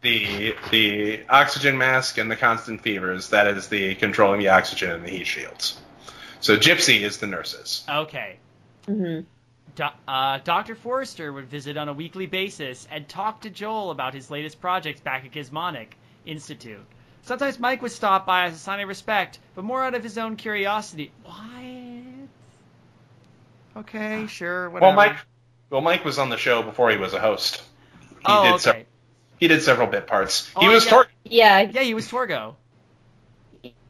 the the oxygen mask and the constant fevers, that is the controlling the oxygen and the heat shields. So Gypsy is the nurses. Okay. Mm-hmm. Do, uh, Doctor Forrester would visit on a weekly basis and talk to Joel about his latest projects back at Gizmonic Institute. Sometimes Mike would stop by as a sign of respect, but more out of his own curiosity. What? Okay, sure, whatever. Well, Mike... Well, Mike was on the show before he was a host. He oh, did okay. Se- he did several bit parts. Oh, he was yeah. Torgo. Yeah. Yeah, he was Torgo.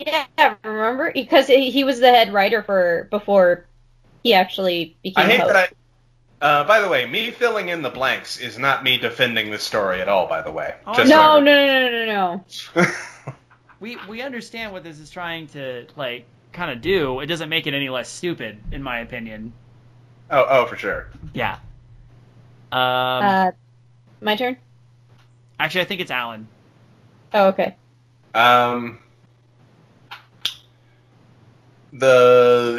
Yeah, remember? Because he was the head writer for before he actually became I hate a host. That I, uh, by the way, me filling in the blanks is not me defending this story at all, by the way. Oh, Just no, so no, no, no, no, no, no. we, we understand what this is trying to, like, kind of do. It doesn't make it any less stupid, in my opinion. Oh, oh, for sure. Yeah. Um, uh, my turn? Actually, I think it's Alan. Oh, okay. Um, the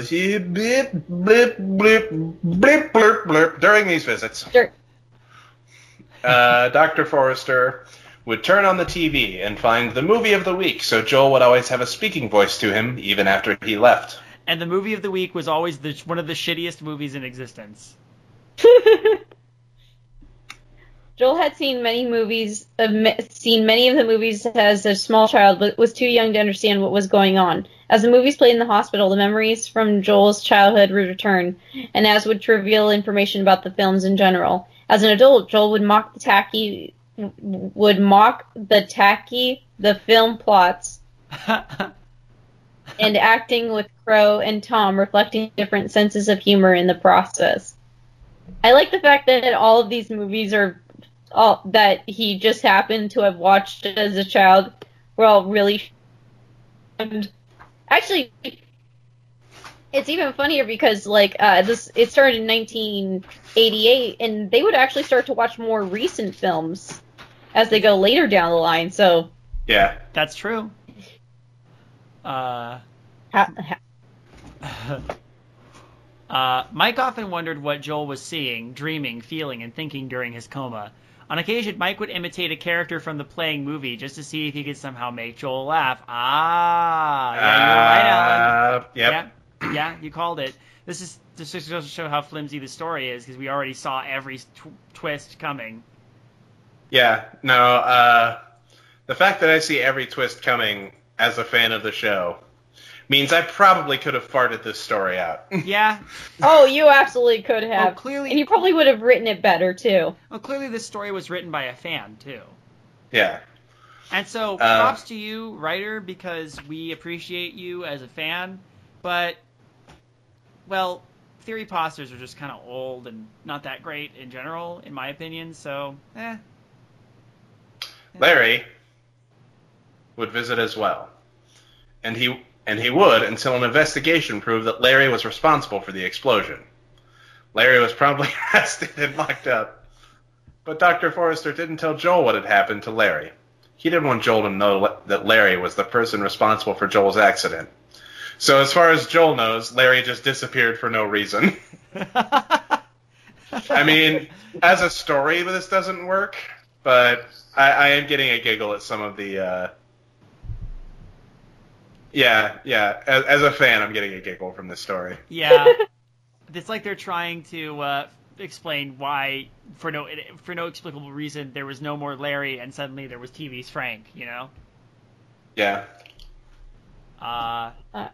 blip, blip, blip, blip, blip, blip, during these visits, sure. uh, Doctor Forrester would turn on the T V and find the movie of the week, so Joel would always have a speaking voice to him, even after he left. And the movie of the week was always the, one of the shittiest movies in existence. Joel had seen many movies, seen many of the movies as a small child, but was too young to understand what was going on. As the movies played in the hospital, the memories from Joel's childhood would return, and as would trivial information about the films in general. As an adult, Joel would mock the tacky, would mock the tacky, the film plots, and acting with Crow and Tom, reflecting different senses of humor in the process. I like the fact that all of these movies are all that he just happened to have watched as a child were all really and actually it's even funnier because like uh, this it started in nineteen eighty-eight and they would actually start to watch more recent films as they go later down the line. So yeah, that's true. Uh Uh, Mike often wondered what Joel was seeing, dreaming, feeling, and thinking during his coma. On occasion, Mike would imitate a character from the playing movie just to see if he could somehow make Joel laugh. Ah, yeah, uh, you're right, Alan. Yep. Yeah, yeah, you called it. This is just to show how flimsy the story is, because we already saw every tw- twist coming. Yeah, no, uh, the fact that I see every twist coming as a fan of the show... means I probably could have farted this story out. Yeah. Oh, you absolutely could have. Oh, clearly, and you probably would have written it better, too. Well, clearly this story was written by a fan, too. Yeah. And so, props uh, to you, writer, because we appreciate you as a fan, but, well, theory posters are just kind of old and not that great in general, in my opinion, so, eh. Larry would visit as well, and he... And he would until an investigation proved that Larry was responsible for the explosion. Larry was promptly arrested and locked up. But Doctor Forrester didn't tell Joel what had happened to Larry. he didn't want Joel to know that Larry was the person responsible for Joel's accident. So as far as Joel knows, Larry just disappeared for no reason. I mean, as a story, this doesn't work, but I, I am getting a giggle at some of the... Uh, yeah, yeah. As, as a fan, I'm getting a giggle from this story. Yeah. It's like they're trying to uh, explain why, for no for no explicable reason, there was no more Larry, and suddenly there was T V's Frank, you know? Yeah. Uh... uh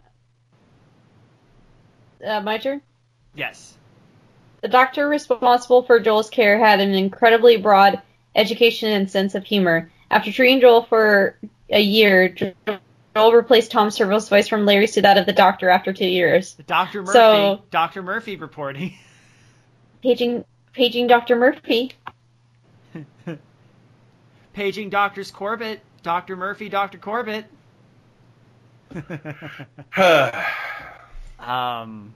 Uh, my turn? Yes. The doctor responsible for Joel's care had an incredibly broad education and sense of humor. After treating Joel for a year, Joel replaced Tom Servo's voice from Larry's to that of the doctor after two years. Doctor Murphy. So, Doctor Murphy reporting. Paging, paging Doctor Murphy. Paging Doctors Corbett, Doctor Murphy, Doctor Corbett. um,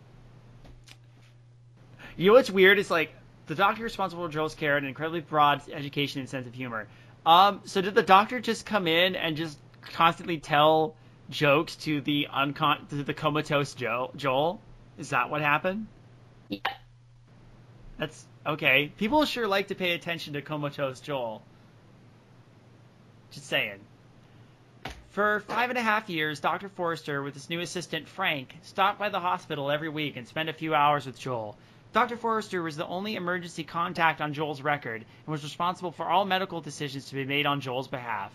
you know what's weird is like the doctor responsible for Joel's care had an incredibly broad education and sense of humor. Um, so did the doctor just come in and just constantly tell jokes to the uncon to the comatose Joel? Joel, is that what happened? Yeah. That's okay. People sure like to pay attention to comatose Joel. Just saying. For five and a half years, Doctor Forrester, with his new assistant, Frank, stopped by the hospital every week and spent a few hours with Joel. Doctor Forrester was the only emergency contact on Joel's record and was responsible for all medical decisions to be made on Joel's behalf.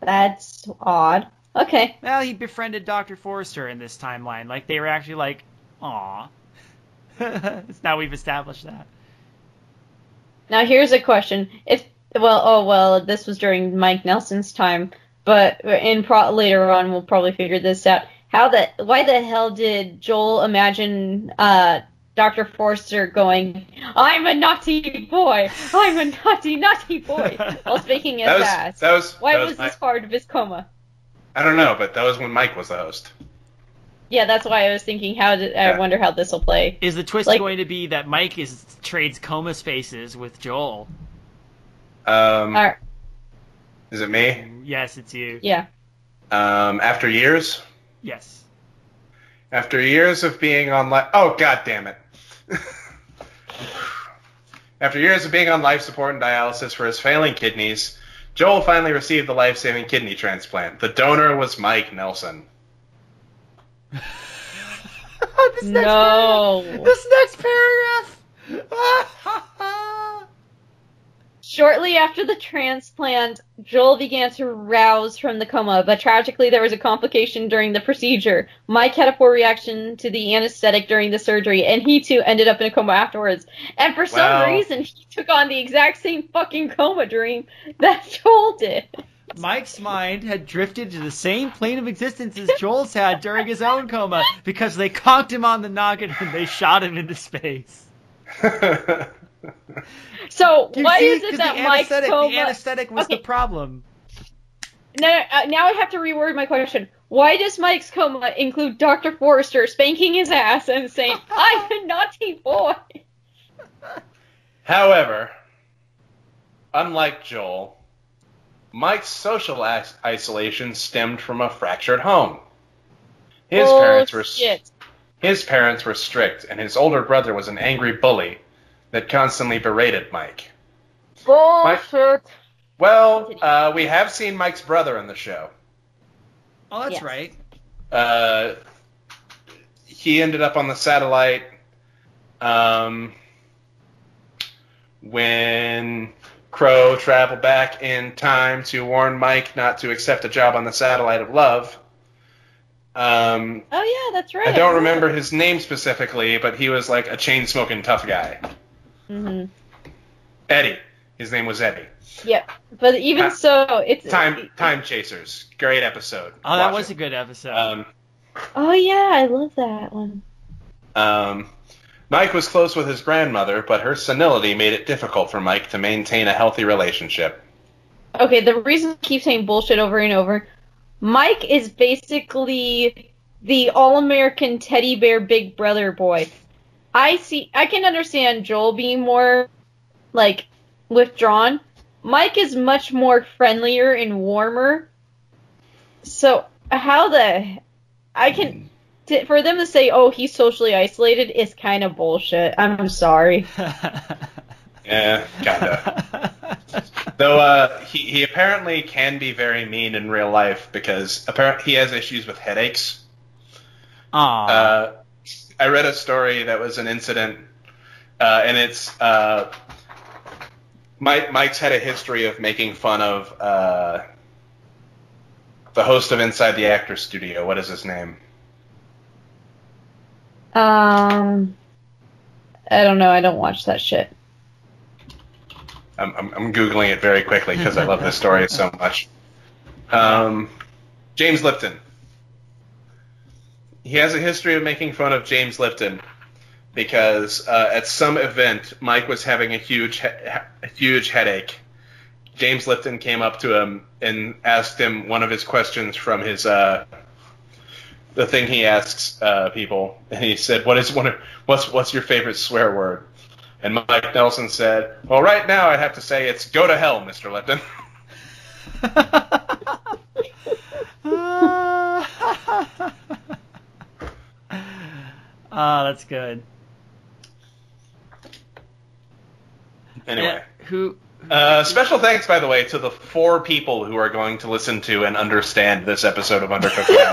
That's odd. Okay. Well, he befriended Doctor Forrester in this timeline. Like, they were actually like, aw. Now we've established that. Now here's a question. If, well, oh, well, this was during Mike Nelson's time. But in pro- later on, we'll probably figure this out. How the why the hell did Joel imagine uh, Doctor Forrester going, "I'm a naughty boy, I'm a naughty naughty boy," while speaking as that? Was, that was, why that was, was this Mike. Part of his coma? I don't know, but that was when Mike was the host. Yeah, that's why I was thinking. How did, I yeah. wonder how this will play. Is the twist like, going to be that Mike is trades coma spaces with Joel? Um. Our, Is it me? Yes, it's you. Yeah. Um, after years? Yes. After years of being on life... Oh, God damn it. After years of being on life support and dialysis for his failing kidneys, Joel finally received the life-saving kidney transplant. The donor was Mike Nelson. this no. Next this next paragraph! Shortly after the transplant, Joel began to rouse from the coma, but tragically there was a complication during the procedure. Mike had a poor reaction to the anesthetic during the surgery, and he too ended up in a coma afterwards. And for some wow. reason, he took on the exact same fucking coma dream that Joel did. Mike's mind had drifted to the same plane of existence as Joel's had during his own coma, because they conked him on the noggin and they shot him into space. So you why see, is it that Mike's coma? The anesthetic was okay. the problem. Now, now I have to reword my question. Why does Mike's coma include Doctor Forrester spanking his ass and saying, "I'm a naughty boy"? However, unlike Joel, Mike's social isolation stemmed from a fractured home. His oh, parents were shit. His parents were strict, and his older brother was an angry bully that constantly berated Mike. Bullshit. Mike, well, uh, we have seen Mike's brother in the show. Oh, that's yes. right. Uh, he ended up on the satellite um, when Crow traveled back in time to warn Mike not to accept a job on the Satellite of Love. Um, oh, yeah, that's right. I don't remember his name specifically, but he was like a chain-smoking tough guy. Mm-hmm. Eddie. His name was Eddie. Yeah, but even time, so, it's time time chasers. Great episode. Oh, that Watch was it. a good episode. Um, oh yeah, I love that one. Um, Mike was close with his grandmother, but her senility made it difficult for Mike to maintain a healthy relationship. Okay, the reason I keep saying bullshit over and over, Mike is basically the all-American teddy bear big brother boy. I see. I can understand Joel being more like withdrawn, Mike is much more friendlier and warmer. So how the I can t- for them to say, oh, he's socially isolated is kind of bullshit. I'm sorry. Yeah, kinda. Though uh, he he apparently can be very mean in real life because apparently he has issues with headaches. Aww. Uh, I read a story that was an incident, uh, and it's uh, Mike. Mike's had a history of making fun of uh, the host of Inside the Actors Studio. What is his name? Um, I don't know. I don't watch that shit. I'm, I'm, I'm Googling it very quickly because I love this story so much. Um, James Lipton. He has a history of making fun of James Lipton because uh, at some event, Mike was having a huge, a huge headache. James Lipton came up to him and asked him one of his questions from his uh, the thing he asks uh, people, and he said, "What is one of what's what's your favorite swear word?" And Mike Nelson said, well, right now I'd have to say it's go to hell, Mister Lipton. Ah, oh, that's good. Anyway. Uh, who? Uh, special thanks, by the way, to the four people who are going to listen to and understand this episode of Undercooked Now.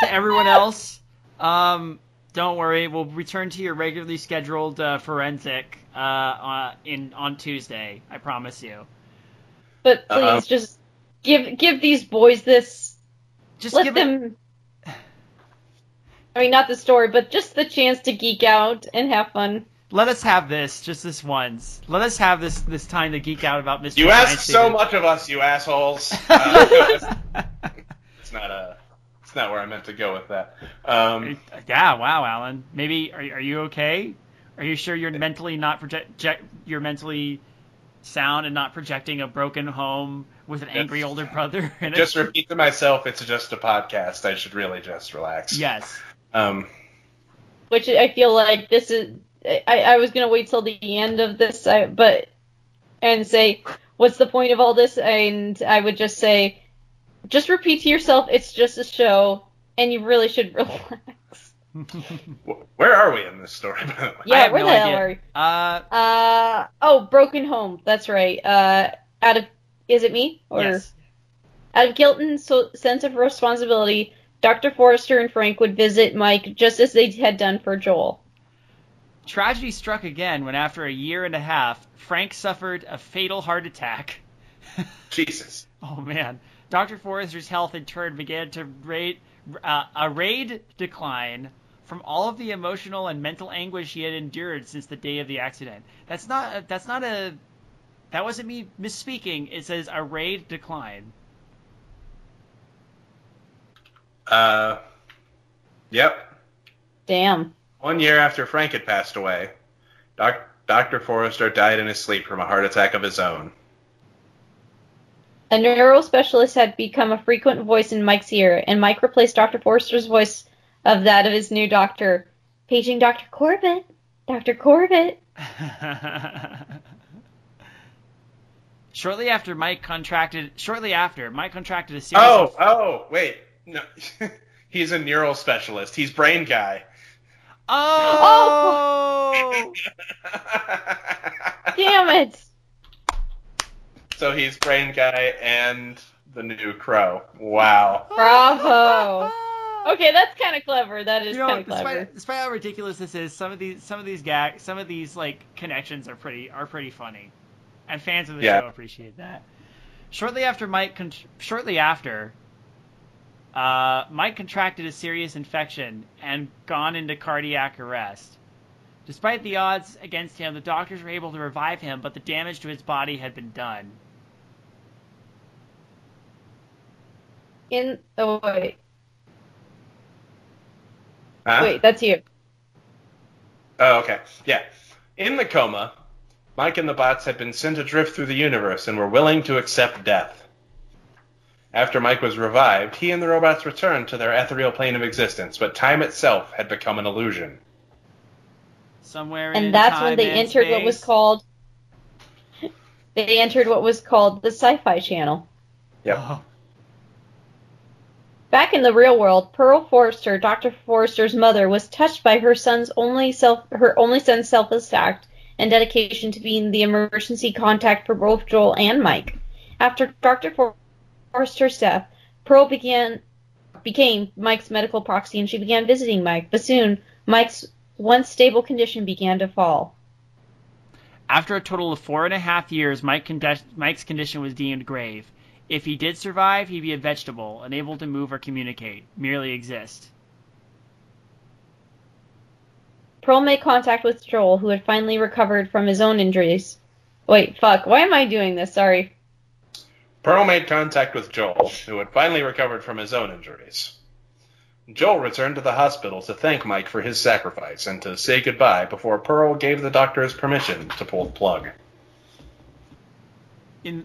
To everyone else, um... don't worry, we'll return to your regularly scheduled uh, forensic uh, on, in, on Tuesday, I promise you. But please, uh-oh. just give give these boys this. Just let give them. It... I mean, not the story, but just the chance to geek out and have fun. Let us have this, just this once. Let us have this this time to geek out about Mystery Science Theater. You ask so much of us, you assholes. Uh, it's not a. That's not where I meant to go with that. Um, yeah, wow, Alan. Maybe are are you okay? Are you sure you're mentally not project? You're mentally sound and not projecting a broken home with an angry older brother. In just it? Repeat to myself, it's just a podcast. I should really just relax. Yes. Um, Which I feel like this is. I, I was gonna wait till the end of this, I, but and say, what's the point of all this? And I would just say. Just repeat to yourself, it's just a show, and you really should relax. Where are we in this story? Yeah, where no the idea. hell are we? Uh, uh, oh, Broken Home. That's right. Uh, out of is it me or yes. Out of guilt and so, sense of responsibility, Doctor Forrester and Frank would visit Mike just as they had done for Joel. Tragedy struck again when, after a year and a half, Frank suffered a fatal heart attack. Jesus. Oh man. Doctor Forrester's health in turn began to rate, uh, a raid decline from all of the emotional and mental anguish he had endured since the day of the accident. That's not that's not a that wasn't me misspeaking. It says a raid decline. Uh, yep. Damn. One year after Frank had passed away, doc, Doctor Forrester died in his sleep from a heart attack of his own. A neurospecialist had become a frequent voice in Mike's ear, and Mike replaced Doctor Forrester's voice of that of his new doctor, paging Doctor Corbett. Doctor Corbett. Shortly after, Mike contracted. Shortly after, Mike contracted a series. Oh, of... oh, wait, no, he's a neurospecialist. He's brain guy. Oh. oh! Damn it. So he's Brain Guy and the new Crow. Wow. Bravo. Okay, that's kind of clever. That is you know, kind of clever. Despite how ridiculous this is, some of these, some of these gags, some of these like connections are pretty, are pretty funny, and fans of the yeah. show appreciate that. Shortly after Mike, con- shortly after, uh, Mike contracted a serious infection and gone into cardiac arrest. Despite the odds against him, the doctors were able to revive him, but the damage to his body had been done. In oh wait, huh? wait, that's you. Oh, okay, yeah. In the coma, Mike and the bots had been sent adrift through the universe and were willing to accept death. After Mike was revived, he and the robots returned to their ethereal plane of existence, but time itself had become an illusion. Somewhere and in that's time when they entered space. What was called they entered what was called the Sci-Fi Channel. Yeah. Back in the real world, Pearl Forrester, Doctor Forrester's mother, was touched by her son's only self, her only son's selfless act and dedication to being the emergency contact for both Joel and Mike. After Doctor Forrester's death, Pearl began became Mike's medical proxy, and she began visiting Mike. But soon, Mike's once stable condition began to fall. After a total of four and a half years, Mike conde- Mike's condition was deemed grave. If he did survive, he'd be a vegetable, unable to move or communicate, merely exist. Pearl made contact with Joel, who had finally recovered from his own injuries. Wait, fuck, why am I doing this? Sorry. Pearl made contact with Joel, who had finally recovered from his own injuries. Joel returned to the hospital to thank Mike for his sacrifice and to say goodbye before Pearl gave the doctor his permission to pull the plug. In,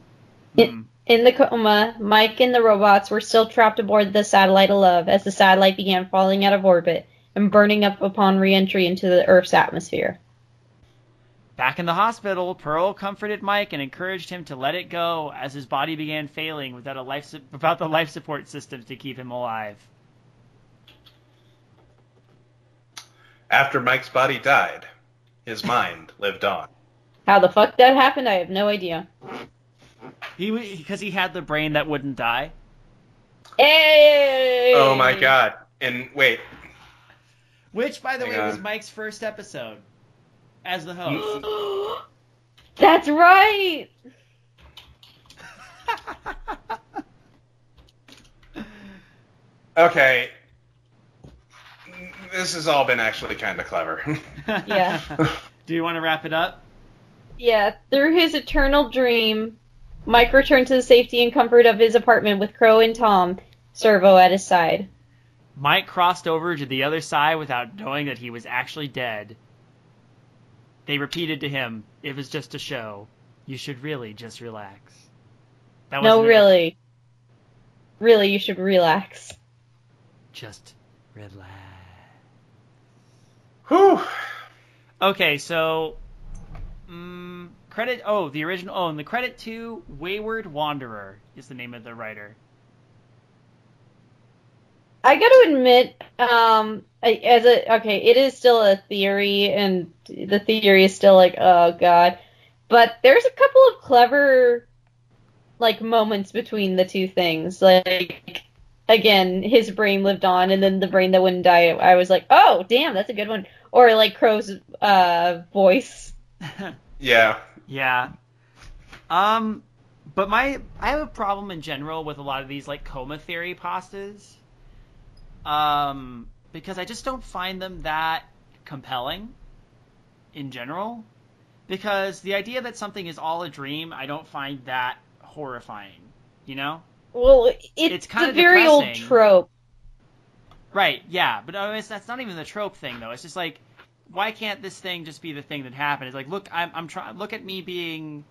um, in the coma, Mike and the robots were still trapped aboard the Satellite of Love as the satellite began falling out of orbit and burning up upon re-entry into the Earth's atmosphere. Back in the hospital, Pearl comforted Mike and encouraged him to let it go as his body began failing without, a life, without the life support systems to keep him alive. After Mike's body died, his mind lived on. How the fuck that happened, I have no idea. He because he had the brain that wouldn't die. Hey! Oh my god! And wait, which, by the Hang way, on. was Mike's first episode as the host. That's right. Okay. This has all been actually kind of clever. Yeah. Do you want to wrap it up? Yeah. Through his eternal dream, Mike returned to the safety and comfort of his apartment with Crow and Tom Servo at his side. Mike crossed over to the other side without knowing that he was actually dead. They repeated to him, "It was just a show. You should really just relax." That was No, really. It. Really, you should relax. Just relax. Whew. Okay, so um, credit. Oh, the original. Oh, and the credit to Wayward Wanderer is the name of the writer. I got to admit, um, as a okay, it is still a theory, and the theory is still like, oh god. But there's a couple of clever, like, moments between the two things, like. Again, his brain lived on, and then the brain that wouldn't die, I was like, oh, damn, that's a good one. Or, like, Crow's uh, voice. Yeah. Yeah. Um, but my, I have a problem in general with a lot of these, like, coma theory pastas. Um, because I just don't find them that compelling in general. Because the idea that something is all a dream, I don't find that horrifying, you know? Well, it's, it's kind a of very depressing. Old trope. Right, yeah. But I mean, it's, that's not even the trope thing, though. It's just like, why can't this thing just be the thing that happened? It's like, look, I'm, I'm trying. Look at me being...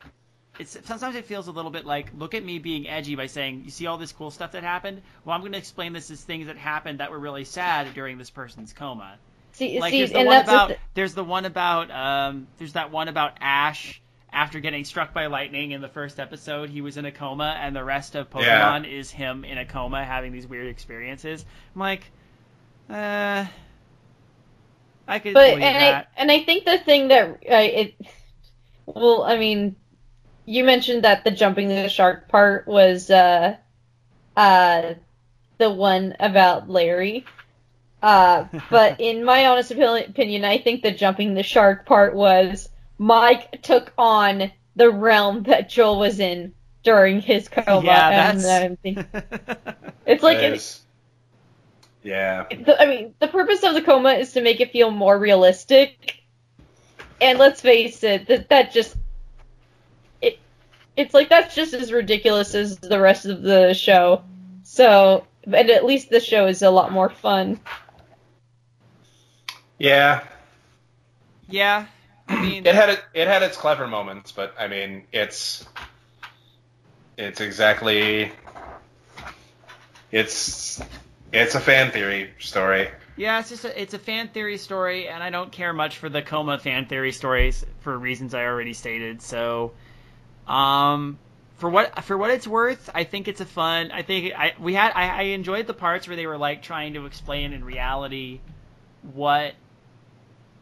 It's sometimes it feels a little bit like, look at me being edgy by saying, you see all this cool stuff that happened? Well, I'm going to explain this as things that happened that were really sad during this person's coma. See, like, see, there's, the and that's about, the... there's the one about... Um, there's that one about Ash... After getting struck by lightning in the first episode, he was in a coma, and the rest of Pokemon yeah. is him in a coma having these weird experiences. I'm like, uh, I could but, believe and that. I, and I think the thing that, uh, it, well, I mean, you mentioned that the jumping the shark part was uh, uh, the one about Larry. Uh, but in my honest opinion, I think the jumping the shark part was... Mike took on the realm that Joel was in during his coma. Yeah, that's... And, uh, it's like... It it, yeah. The, I mean, the purpose of the coma is to make it feel more realistic. And let's face it, that, that just... it It's like, that's just as ridiculous as the rest of the show. So, and at least the show is a lot more fun. Yeah. Yeah. I mean, it had it, it had its clever moments, but I mean, it's it's exactly it's it's a fan theory story. Yeah, it's just a, it's a fan theory story, and I don't care much for the coma fan theory stories for reasons I already stated. So, Um, for what for what it's worth, I think it's a fun. I think I we had I, I enjoyed the parts where they were like trying to explain in reality what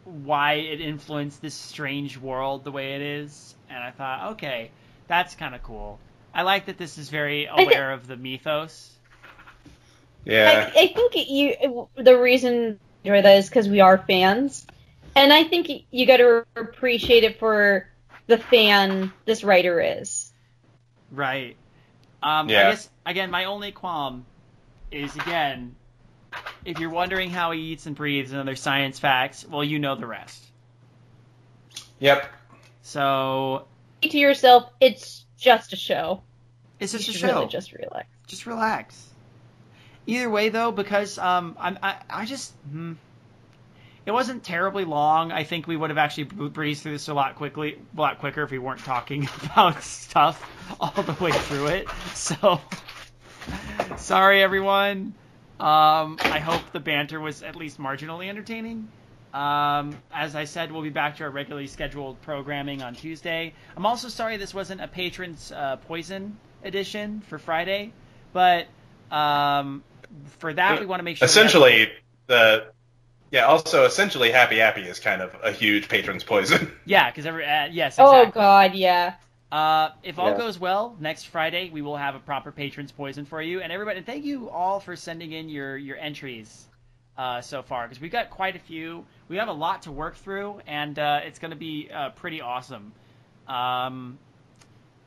why it influenced this strange world the way it is, and I thought, okay, that's kind of cool. I like that this is very aware of the mythos. Yeah, I, I think it, you the reason we enjoy that is because we are fans, and I think you got to appreciate it for the fan this writer is. Right. Um, yeah. I guess again, my only qualm is again, if you're wondering how he eats and breathes and other science facts, well, you know the rest. Yep. So. To yourself, it's just a show. It's just you a show. Really just relax. Just relax. Either way, though, because um, I'm, I, I just, hmm, it wasn't terribly long. I think we would have actually breezed through this a lot quickly, a lot quicker if we weren't talking about stuff all the way through it. So, sorry everyone. Um, I hope the banter was at least marginally entertaining. Um, as I said, we'll be back to our regularly scheduled programming on Tuesday. I'm also sorry this wasn't a Patron's uh, Poison edition for Friday, but. Um, for that, we want to make sure. Essentially, the yeah. Also, essentially, Happy Happy is kind of a huge patron's poison. Yeah, because every uh, yes. Exactly. Oh God, yeah. Uh, if all yeah. goes well, next Friday we will have a proper patron's poison for you, and everybody. And thank you all for sending in your your entries uh, so far, because we've got quite a few. We have a lot to work through, and uh, it's going to be uh, pretty awesome. Um,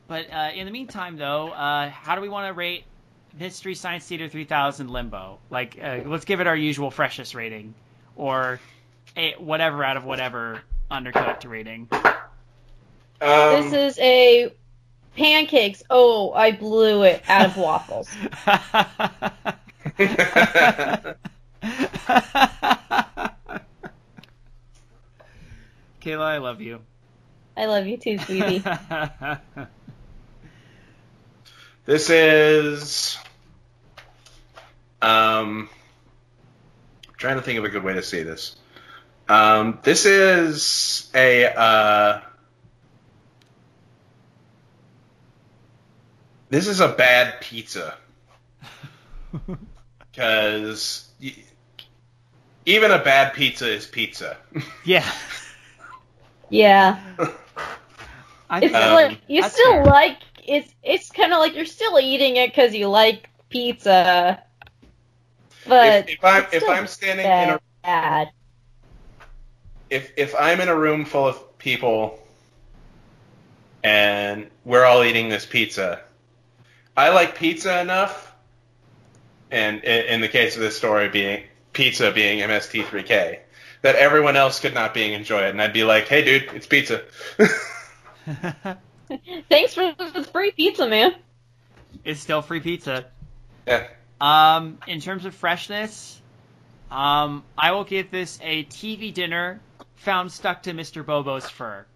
but uh, in the meantime, though, uh, how do we want to rate Mystery Science Theater three thousand Limbo? Like, uh, let's give it our usual freshest rating, or a whatever out of whatever undercut rating. Um, this is a pancakes. Oh, I blew it out of waffles. Kayla, I love you. I love you too, sweetie. This is, um, I'm trying to think of a good way to say this. Um, this is a, uh, this is a bad pizza. Because even a bad pizza is pizza. Yeah. Yeah. I, it's um, like, you still fair. like It's it's kind of like you're still eating it because you like pizza, but if, if I'm if I'm standing bad. in a bad. if if I'm in a room full of people and we're all eating this pizza, I like pizza enough, and in the case of this story being pizza being M S T three K, that everyone else could not being enjoy it, and I'd be like, hey dude, it's pizza. Thanks for the free pizza, man. It's still free pizza. Yeah. Um, in terms of freshness, um, I will give this a T V dinner found stuck to Mister Bobo's fur.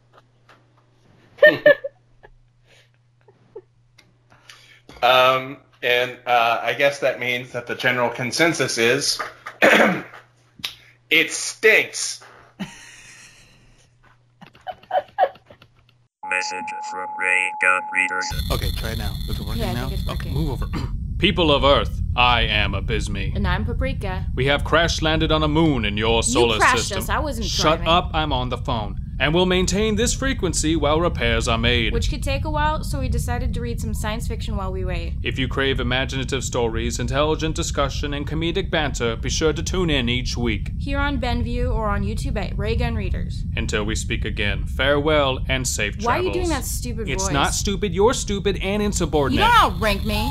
um, and uh, I guess that means that the general consensus is it stinks. Message from Ray Gun Readers. Okay, try it now. Is it working yeah, now? I think it's working. Okay, move over. People of Earth, I am Abysme. And I'm Paprika. We have crash landed on a moon in your solar system. You crashed system. us, I wasn't Shut driving. up, I'm on the phone. And we'll maintain this frequency while repairs are made. Which could take a while, so we decided to read some science fiction while we wait. If you crave imaginative stories, intelligent discussion, and comedic banter, be sure to tune in each week. Here on Benview or on YouTube at Ray Gun Readers. Until we speak again, farewell and safe travels. Why are you doing that stupid voice? It's not stupid, you're stupid and insubordinate. You don't outrank me.